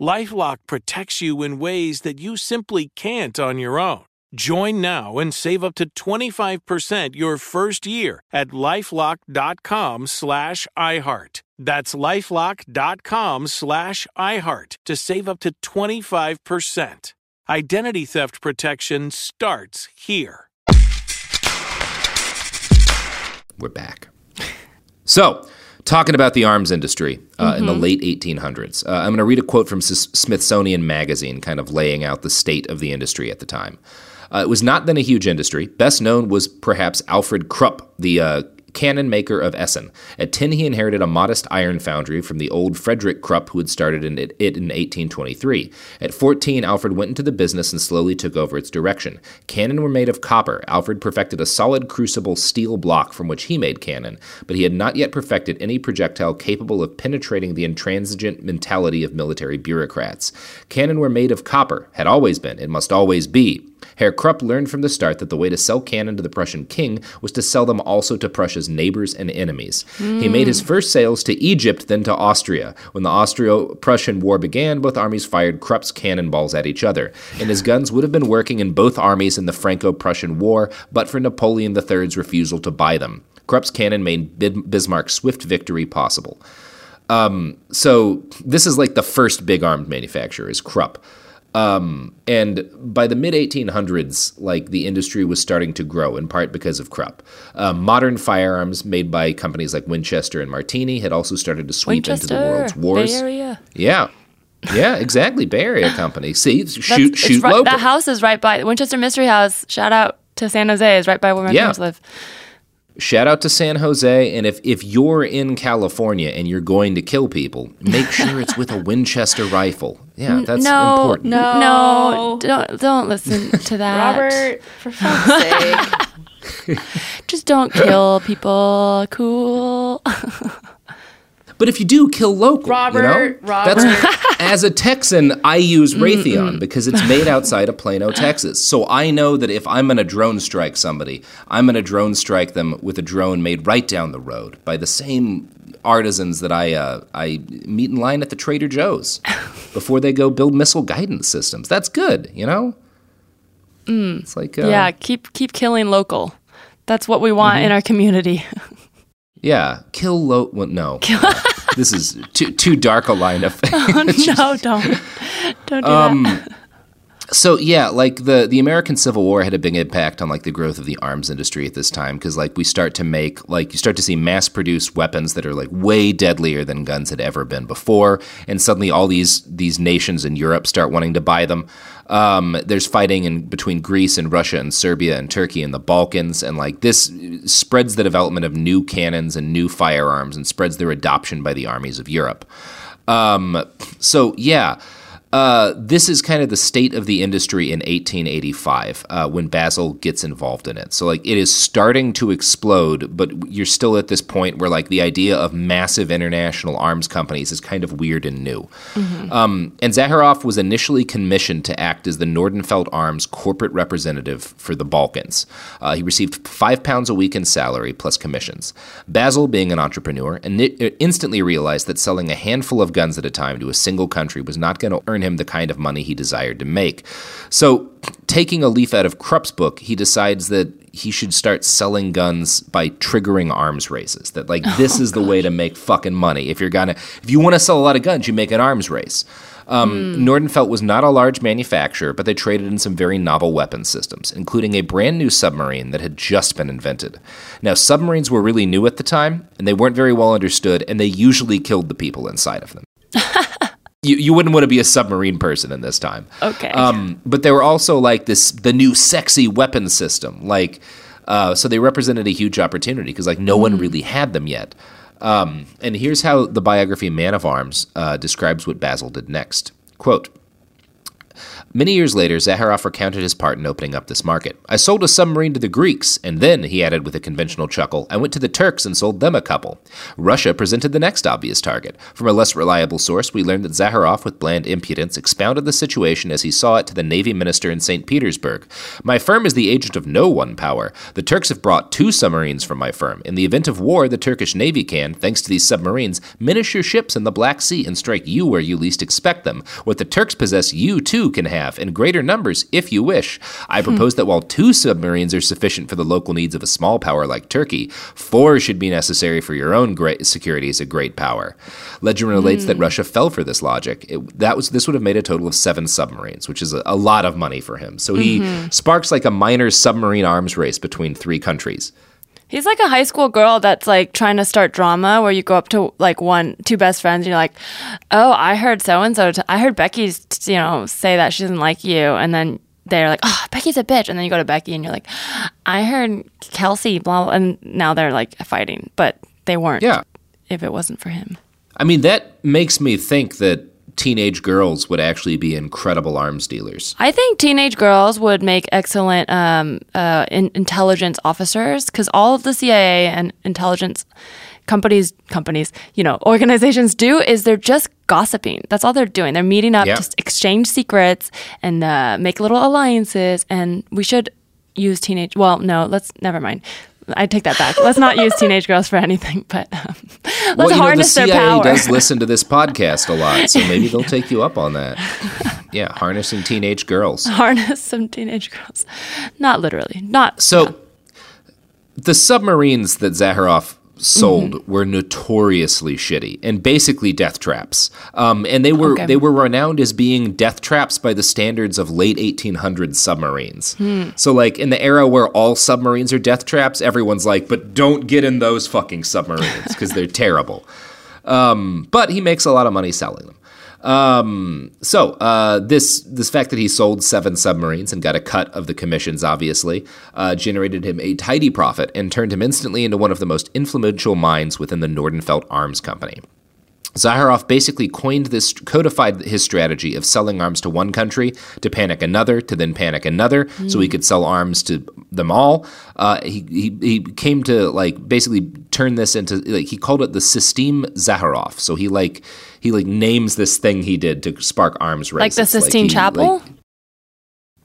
LifeLock protects you in ways that you simply can't on your own. Join now and save up to 25% your first year at LifeLock.com/iHeart. That's LifeLock.com/iHeart to save up to 25%. Identity theft protection starts here. We're back. So, talking about the arms industry in the late 1800s. I'm going to read a quote from Smithsonian Magazine, kind of laying out the state of the industry at the time. It was not then a huge industry. Best known was perhaps Alfred Krupp, the cannon maker of Essen. At 10, he inherited a modest iron foundry from the old Frederick Krupp, who had started it in 1823. At 14, Alfred went into the business and slowly took over its direction. Cannon were made of copper. Alfred perfected a solid crucible steel block from which he made cannon, but he had not yet perfected any projectile capable of penetrating the intransigent mentality of military bureaucrats. Cannon were made of copper, had always been, and must always be. Herr Krupp learned from the start that the way to sell cannon to the Prussian king was to sell them also to Prussia's neighbors and enemies. He made his first sales to Egypt, then to Austria. When the Austro-Prussian War began, both armies fired Krupp's cannonballs at each other, and his guns would have been working in both armies in the Franco-Prussian War, but for Napoleon III's refusal to buy them. Krupp's cannon made Bismarck's swift victory possible. So this is like the first big armed manufacturer is Krupp. And by the mid-1800s, like, the industry was starting to grow, in part because of Krupp. Modern firearms made by companies like Winchester and Martini had also started to sweep into the world's wars. Bay Area. Yeah. Yeah, exactly. Bury a company. See, shoot local. That house is right by Winchester Mystery House. Shout out to San Jose. Is right by where my parents live. Shout out to San Jose, and if you're in California and you're going to kill people, make sure it's with a Winchester rifle. Yeah, that's important. No, don't listen to that, Robert. For fuck's sake, just don't kill people. Cool. But if you do, kill local. Robert, you know? That's, as a Texan, I use Raytheon because it's made outside of Plano, Texas. So I know that if I'm going to drone strike somebody, I'm going to drone strike them with a drone made right down the road by the same artisans that I meet in line at the Trader Joe's before they go build missile guidance systems. That's good, you know? Mm. It's like yeah, keep killing local. That's what we want in our community. Yeah, kill low. Well, no, this is too dark a line of things. Oh, no, don't do that. So yeah, like the American Civil War had a big impact on like the growth of the arms industry at this time because like we start to make like you start to see mass-produced weapons that are like way deadlier than guns had ever been before, and suddenly all these nations in Europe start wanting to buy them. There's fighting between Greece and Russia and Serbia and Turkey and the Balkans, and like this spreads the development of new cannons and new firearms and spreads their adoption by the armies of Europe. This is kind of the state of the industry in 1885 when Basel gets involved in it. So like it is starting to explode, but you're still at this point where like the idea of massive international arms companies is kind of weird and new. Mm-hmm. And Zaharoff was initially commissioned to act as the Nordenfelt Arms corporate representative for the Balkans. He received £5 a week in salary plus commissions. Basel, being an entrepreneur, instantly realized that selling a handful of guns at a time to a single country was not going to earn him the kind of money he desired to make. So, taking a leaf out of Krupp's book, he decides that he should start selling guns by triggering arms races. That like this is the way to make fucking money. If you want to sell a lot of guns, you make an arms race. Nordenfelt was not a large manufacturer, but they traded in some very novel weapon systems, including a brand new submarine that had just been invented. Now, submarines were really new at the time, and they weren't very well understood, and they usually killed the people inside of them. You wouldn't want to be a submarine person in this time. Okay. But they were also like the new sexy weapon system. Like, so they represented a huge opportunity because like no one really had them yet. And here's how the biography Man of Arms describes what Basel did next. Quote, "Many years later, Zaharoff recounted his part in opening up this market. I sold a submarine to the Greeks, and then, he added with a conventional chuckle, I went to the Turks and sold them a couple. Russia presented the next obvious target. From a less reliable source, we learned that Zaharoff, with bland impudence, expounded the situation as he saw it to the Navy Minister in St. Petersburg. My firm is the agent of no one power. The Turks have brought 2 submarines from my firm. In the event of war, the Turkish Navy can, thanks to these submarines, menace your ships in the Black Sea and strike you where you least expect them. What the Turks possess, you, too, can have in greater numbers if you wish. I propose that while 2 submarines are sufficient for the local needs of a small power like Turkey, 4 should be necessary for your own great security as a great power." Legend relates that Russia fell for this logic. This would have made a total of 7 submarines, which is a lot of money for him. So he sparks like a minor submarine arms race between 3 countries. He's like a high school girl that's like trying to start drama where you go up to like 2 best friends and you're like, oh, I heard so-and-so, I heard Becky's, say that she doesn't like you. And then they're like, oh, Becky's a bitch. And then you go to Becky and you're like, I heard Kelsey, blah, blah. And now they're like fighting, but they weren't if it wasn't for him. I mean, that makes me think that teenage girls would actually be incredible arms dealers. I think teenage girls would make excellent intelligence officers because all of the CIA and intelligence companies, organizations do is they're just gossiping. That's all they're doing. They're meeting up to exchange secrets and make little alliances. And we should use teenage. Well, no, never mind. I take that back. Let's not use teenage girls for anything, but let's harness their power. The CIA does listen to this podcast a lot, so maybe they'll take you up on that. Yeah, harnessing teenage girls. Harness some teenage girls. Not literally. The submarines that Zaharoff sold were notoriously shitty and basically death traps. And they were they were renowned as being death traps by the standards of late 1800s submarines. So like in the era where all submarines are death traps, everyone's like, but don't get in those fucking submarines because they're terrible. But he makes a lot of money selling them. This fact that he sold 7 submarines and got a cut of the commissions, obviously, generated him a tidy profit and turned him instantly into one of the most influential minds within the Nordenfelt Arms Company. Zaharoff basically codified his strategy of selling arms to one country, to panic another, to then panic another, so he could sell arms to them all. He came to basically turn this into he called it the System Zaharoff. So he names this thing he did to spark arms races, like the Sistine Chapel.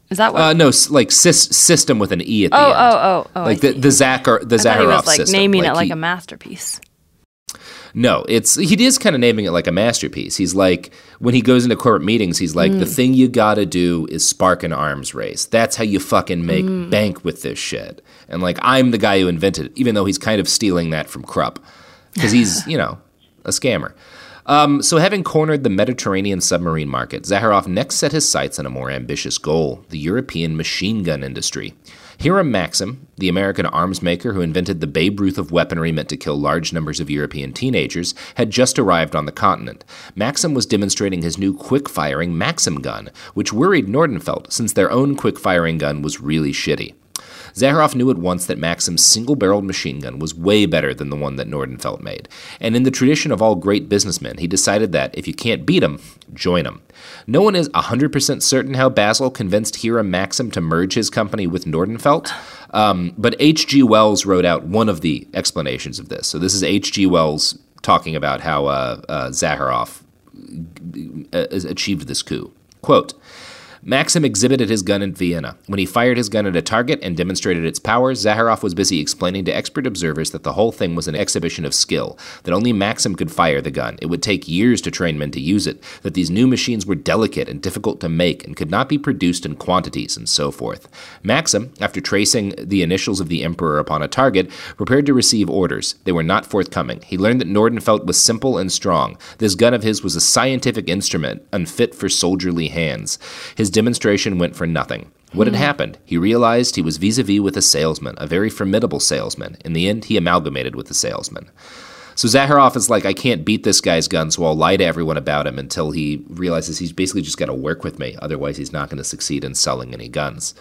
Is that what? No, system with an e at the end. Oh! Like the Zaharoff system. Naming it like a masterpiece. No, he is kind of naming it like a masterpiece. He's like, when he goes into corporate meetings, he's like, the thing you got to do is spark an arms race. That's how you fucking make bank with this shit. And I'm the guy who invented it, even though he's kind of stealing that from Krupp because he's, a scammer. So having cornered the Mediterranean submarine market, Zaharoff next set his sights on a more ambitious goal, the European machine gun industry. Hiram Maxim, the American arms maker who invented the Babe Ruth of weaponry meant to kill large numbers of European teenagers, had just arrived on the continent. Maxim was demonstrating his new quick-firing Maxim gun, which worried Nordenfelt since their own quick-firing gun was really shitty. Zaharoff knew at once that Maxim's single-barreled machine gun was way better than the one that Nordenfelt made, and in the tradition of all great businessmen, he decided that if you can't beat 'em, join 'em. No one is 100% certain how Basil convinced Hiram Maxim to merge his company with Nordenfelt, but H.G. Wells wrote out one of the explanations of this. So this is H.G. Wells talking about how Zaharoff achieved this coup. Quote, Maxim exhibited his gun in Vienna. When he fired his gun at a target and demonstrated its power, Zaharoff was busy explaining to expert observers that the whole thing was an exhibition of skill, that only Maxim could fire the gun. It would take years to train men to use it, that these new machines were delicate and difficult to make and could not be produced in quantities, and so forth. Maxim, after tracing the initials of the emperor upon a target, prepared to receive orders. They were not forthcoming. He learned that Nordenfelt was simple and strong. This gun of his was a scientific instrument, unfit for soldierly hands. His demonstration went for nothing. What had happened? He realized he was vis-a-vis with a salesman, a very formidable salesman. In the end, he amalgamated with the salesman. So Zaharoff is like, I can't beat this guy's gun, so I'll lie to everyone about him until he realizes he's basically just got to work with me. Otherwise, he's not going to succeed in selling any guns.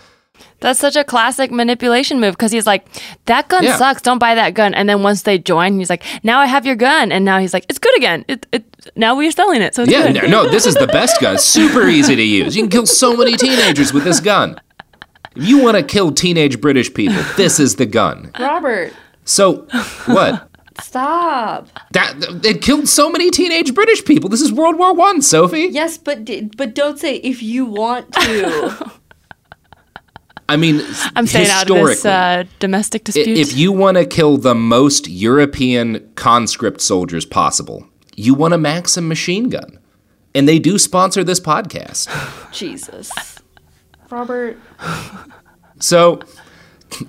That's such a classic manipulation move because he's like, that gun sucks. Don't buy that gun. And then once they join, he's like, now I have your gun. And now he's like, it's good again. Now we're selling it. So it's good. No, this is the best gun. Super easy to use. You can kill so many teenagers with this gun. If you want to kill teenage British people, this is the gun. Robert. So what? Stop. It killed so many teenage British people. This is World War I, Sophie. Yes, but don't say if you want to. I mean, I'm staying out of this domestic dispute. If you want to kill the most European conscript soldiers possible, you want a Maxim machine gun. And they do sponsor this podcast. Jesus. Robert. So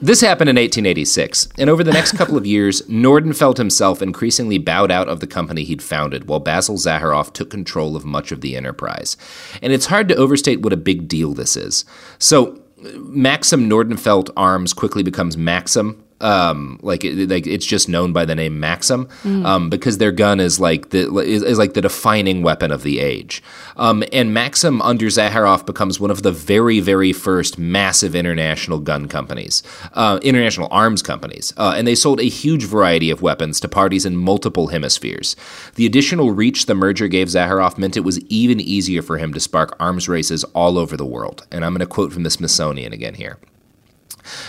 this happened in 1886, and over the next couple of years, Nordenfelt himself increasingly bowed out of the company he'd founded, while Basil Zaharoff took control of much of the enterprise. And it's hard to overstate what a big deal this is. So Maxim Nordenfelt Arms quickly becomes Maxim. It's just known by the name Maxim, because their gun is the defining weapon of the age. And Maxim under Zaharoff becomes one of the very, very first massive international gun companies, international arms companies. And they sold a huge variety of weapons to parties in multiple hemispheres. The additional reach the merger gave Zaharoff meant it was even easier for him to spark arms races all over the world. And I'm going to quote from the Smithsonian again here.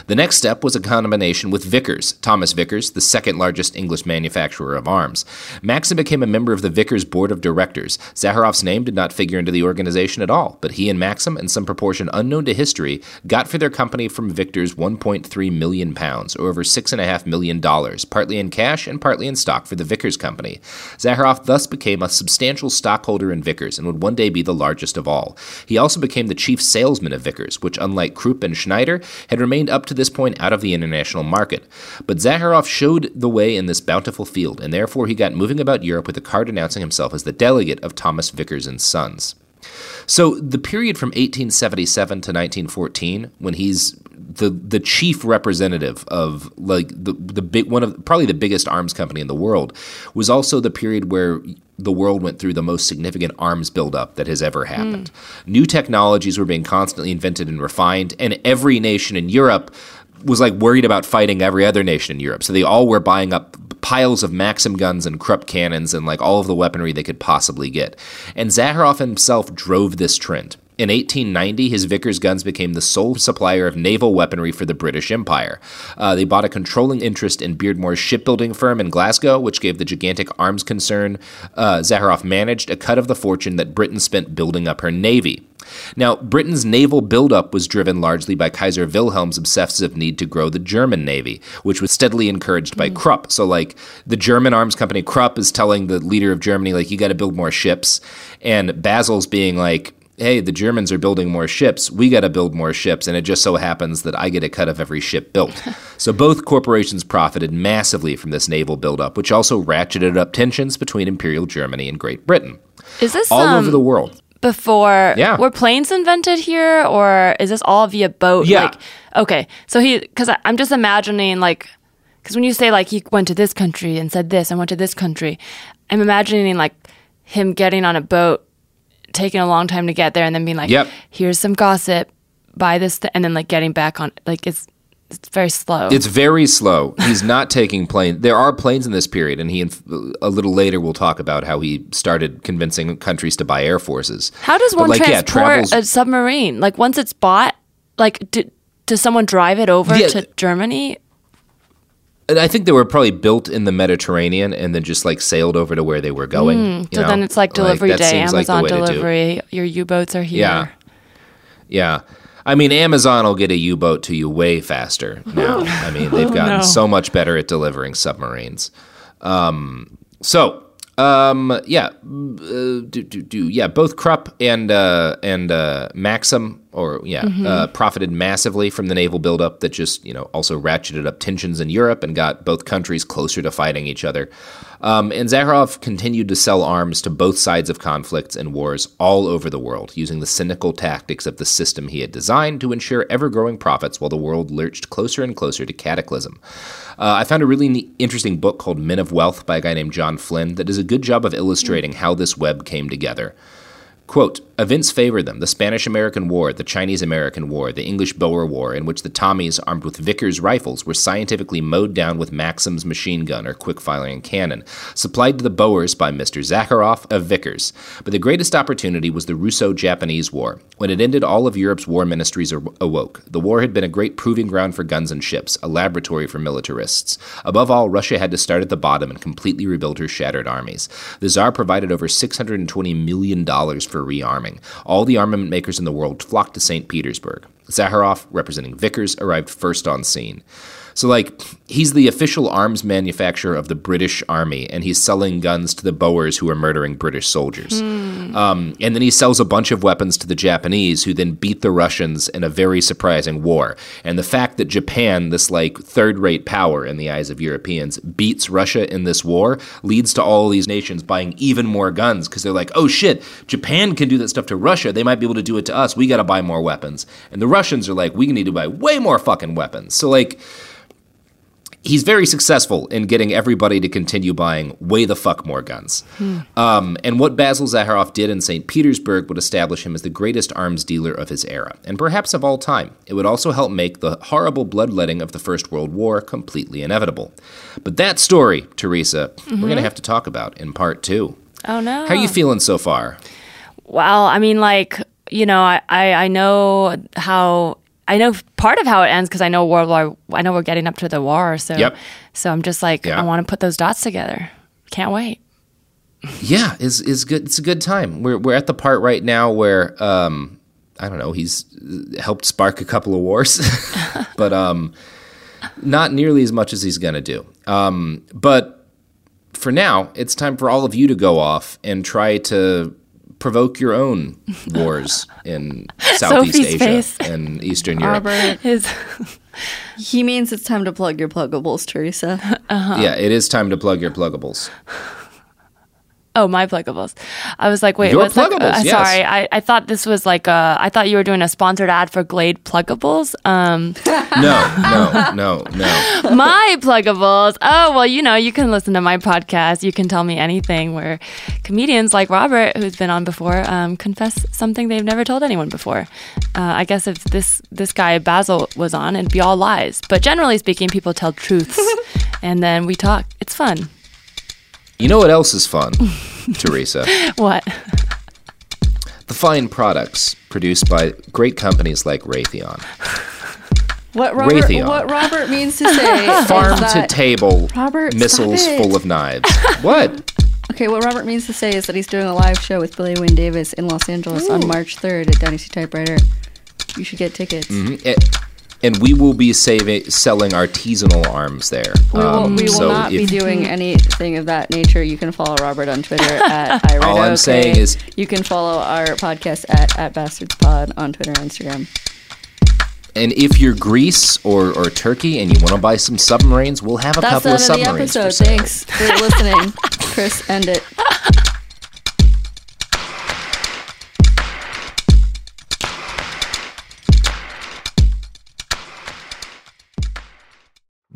The next step was a combination with Vickers, Thomas Vickers, the second largest English manufacturer of arms. Maxim became a member of the Vickers board of directors. Zaharoff's name did not figure into the organization at all, but he and Maxim, in some proportion unknown to history, got for their company from Vickers £1.3 million, or over $6.5 million, partly in cash and partly in stock for the Vickers company. Zaharoff thus became a substantial stockholder in Vickers and would one day be the largest of all. He also became the chief salesman of Vickers, which, unlike Krupp and Schneider, had remained up to this point out of the international market. But Zaharoff showed the way in this bountiful field, and therefore he got moving about Europe with a card announcing himself as the delegate of Thomas Vickers and Sons. So the period from 1877 to 1914, when he's the chief representative of like the big one of probably the biggest arms company in the world, was also the period where the world went through the most significant arms buildup that has ever happened. New technologies were being constantly invented and refined, and every nation in Europe was like worried about fighting every other nation in Europe. So they all were buying up piles of Maxim guns and Krupp cannons and like all of the weaponry they could possibly get. And Zaharoff himself drove this trend. In 1890, his Vickers guns became the sole supplier of naval weaponry for the British Empire. They bought a controlling interest in Beardmore's shipbuilding firm in Glasgow, which gave the gigantic arms concern Zaharoff managed a cut of the fortune that Britain spent building up her navy. Now, Britain's naval buildup was driven largely by Kaiser Wilhelm's obsessive need to grow the German navy, which was steadily encouraged by Krupp. So, like, the German arms company Krupp is telling the leader of Germany, like, you got to build more ships. And Basil's being like, hey, the Germans are building more ships. We got to build more ships. And it just so happens that I get a cut of every ship built. So both corporations profited massively from this naval buildup, which also ratcheted up tensions between Imperial Germany and Great Britain. Is this all over the world? Before, yeah. Were planes invented here, or is this all via boat? Yeah. Like, okay, so because I'm just imagining, like, because when you say, like, he went to this country and said this and went to this country, I'm imagining, like, him getting on a boat, taking a long time to get there, and then being like, yep, here's some gossip, buy this, and then, like, getting back on, like, it's very slow. It's very slow. He's not taking planes. There are planes in this period, and he a little later will talk about how he started convincing countries to buy air forces. How does one transport a submarine? Like, once it's bought, like, does someone drive it over to Germany? I think they were probably built in the Mediterranean and then just, like, sailed over to where they were going. So then it's like delivery day, Amazon delivery. Your U-boats are here. Yeah. I mean, Amazon will get a U-boat to you way faster now. I mean, they've gotten so much better at delivering submarines. Both Krupp and Maxim profited massively from the naval buildup that just, also ratcheted up tensions in Europe and got both countries closer to fighting each other. And Zaharoff continued to sell arms to both sides of conflicts and wars all over the world, using the cynical tactics of the system he had designed to ensure ever-growing profits while the world lurched closer and closer to cataclysm. I found a really interesting book called Men of Wealth by a guy named John Flynn that does a good job of illustrating how this web came together. Quote, events favor them, the Spanish-American War, the Chinese-American War, the English-Boer War, in which the Tommies, armed with Vickers rifles, were scientifically mowed down with Maxim's machine gun or quick-firing cannon, supplied to the Boers by Mr. Zaharoff of Vickers. But the greatest opportunity was the Russo-Japanese War. When it ended, all of Europe's war ministries awoke. The war had been a great proving ground for guns and ships, a laboratory for militarists. Above all, Russia had to start at the bottom and completely rebuild her shattered armies. The Tsar provided over $620 million for rearming. All the armament makers in the world flocked to St. Petersburg. Zaharoff, representing Vickers, arrived first on scene. So, like, he's the official arms manufacturer of the British Army, and he's selling guns to the Boers who are murdering British soldiers. And then he sells a bunch of weapons to the Japanese, who then beat the Russians in a very surprising war. And the fact that Japan, this, like, third-rate power in the eyes of Europeans, beats Russia in this war leads to all these nations buying even more guns, because they're like, oh, shit, Japan can do that stuff to Russia. They might be able to do it to us. We got to buy more weapons. And the Russians are like, we need to buy way more fucking weapons. So, like, he's very successful in getting everybody to continue buying way the fuck more guns. And what Basil Zaharoff did in St. Petersburg would establish him as the greatest arms dealer of his era, and perhaps of all time. It would also help make the horrible bloodletting of the First World War completely inevitable. But that story, Teresa, we're going to have to talk about in part two. Oh, no. How are you feeling so far? Well, I mean, like, I know part of how it ends because I know World War. I know we're getting up to the war, so so I'm just like, I want to put those dots together. Can't wait. Yeah, is good. It's a good time. We're at the part right now where I don't know. He's helped spark a couple of wars, but not nearly as much as he's gonna do. But for now, it's time for all of you to go off and try to provoke your own wars in Southeast Asia and Eastern Europe. He means it's time to plug your pluggables, Teresa. Yeah, it is time to plug your pluggables. Oh, my pluggables. I was like, wait, your pluggables? Yes. Sorry, I thought this was like a. I thought you were doing a sponsored ad for Glade pluggables. No. My pluggables. Oh well, you know, you can listen to my podcast. You can tell me anything. Where comedians like Robert, who's been on before, confess something they've never told anyone before. I guess if this guy Basil was on, it'd be all lies. But generally speaking, people tell truths, and then we talk. It's fun. You know what else is fun, Teresa? What? The fine products produced by great companies like Raytheon. What Robert means to say farm-to-table missiles full of knives. What? Okay, what Robert means to say is that he's doing a live show with Billy Wynne Davis in Los Angeles on March 3rd at Dynasty Typewriter. You should get tickets. Mm-hmm. And we will be selling artisanal arms there. We will not be doing anything of that nature. You can follow Robert on Twitter at iRedoK. All I'm saying is... You can follow our podcast at BastardsPod on Twitter and Instagram. And if you're Greece or Turkey and you want to buy some submarines, we'll have a couple of submarines. That's the end of the episode. Thanks for listening. Chris, end it.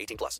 18+.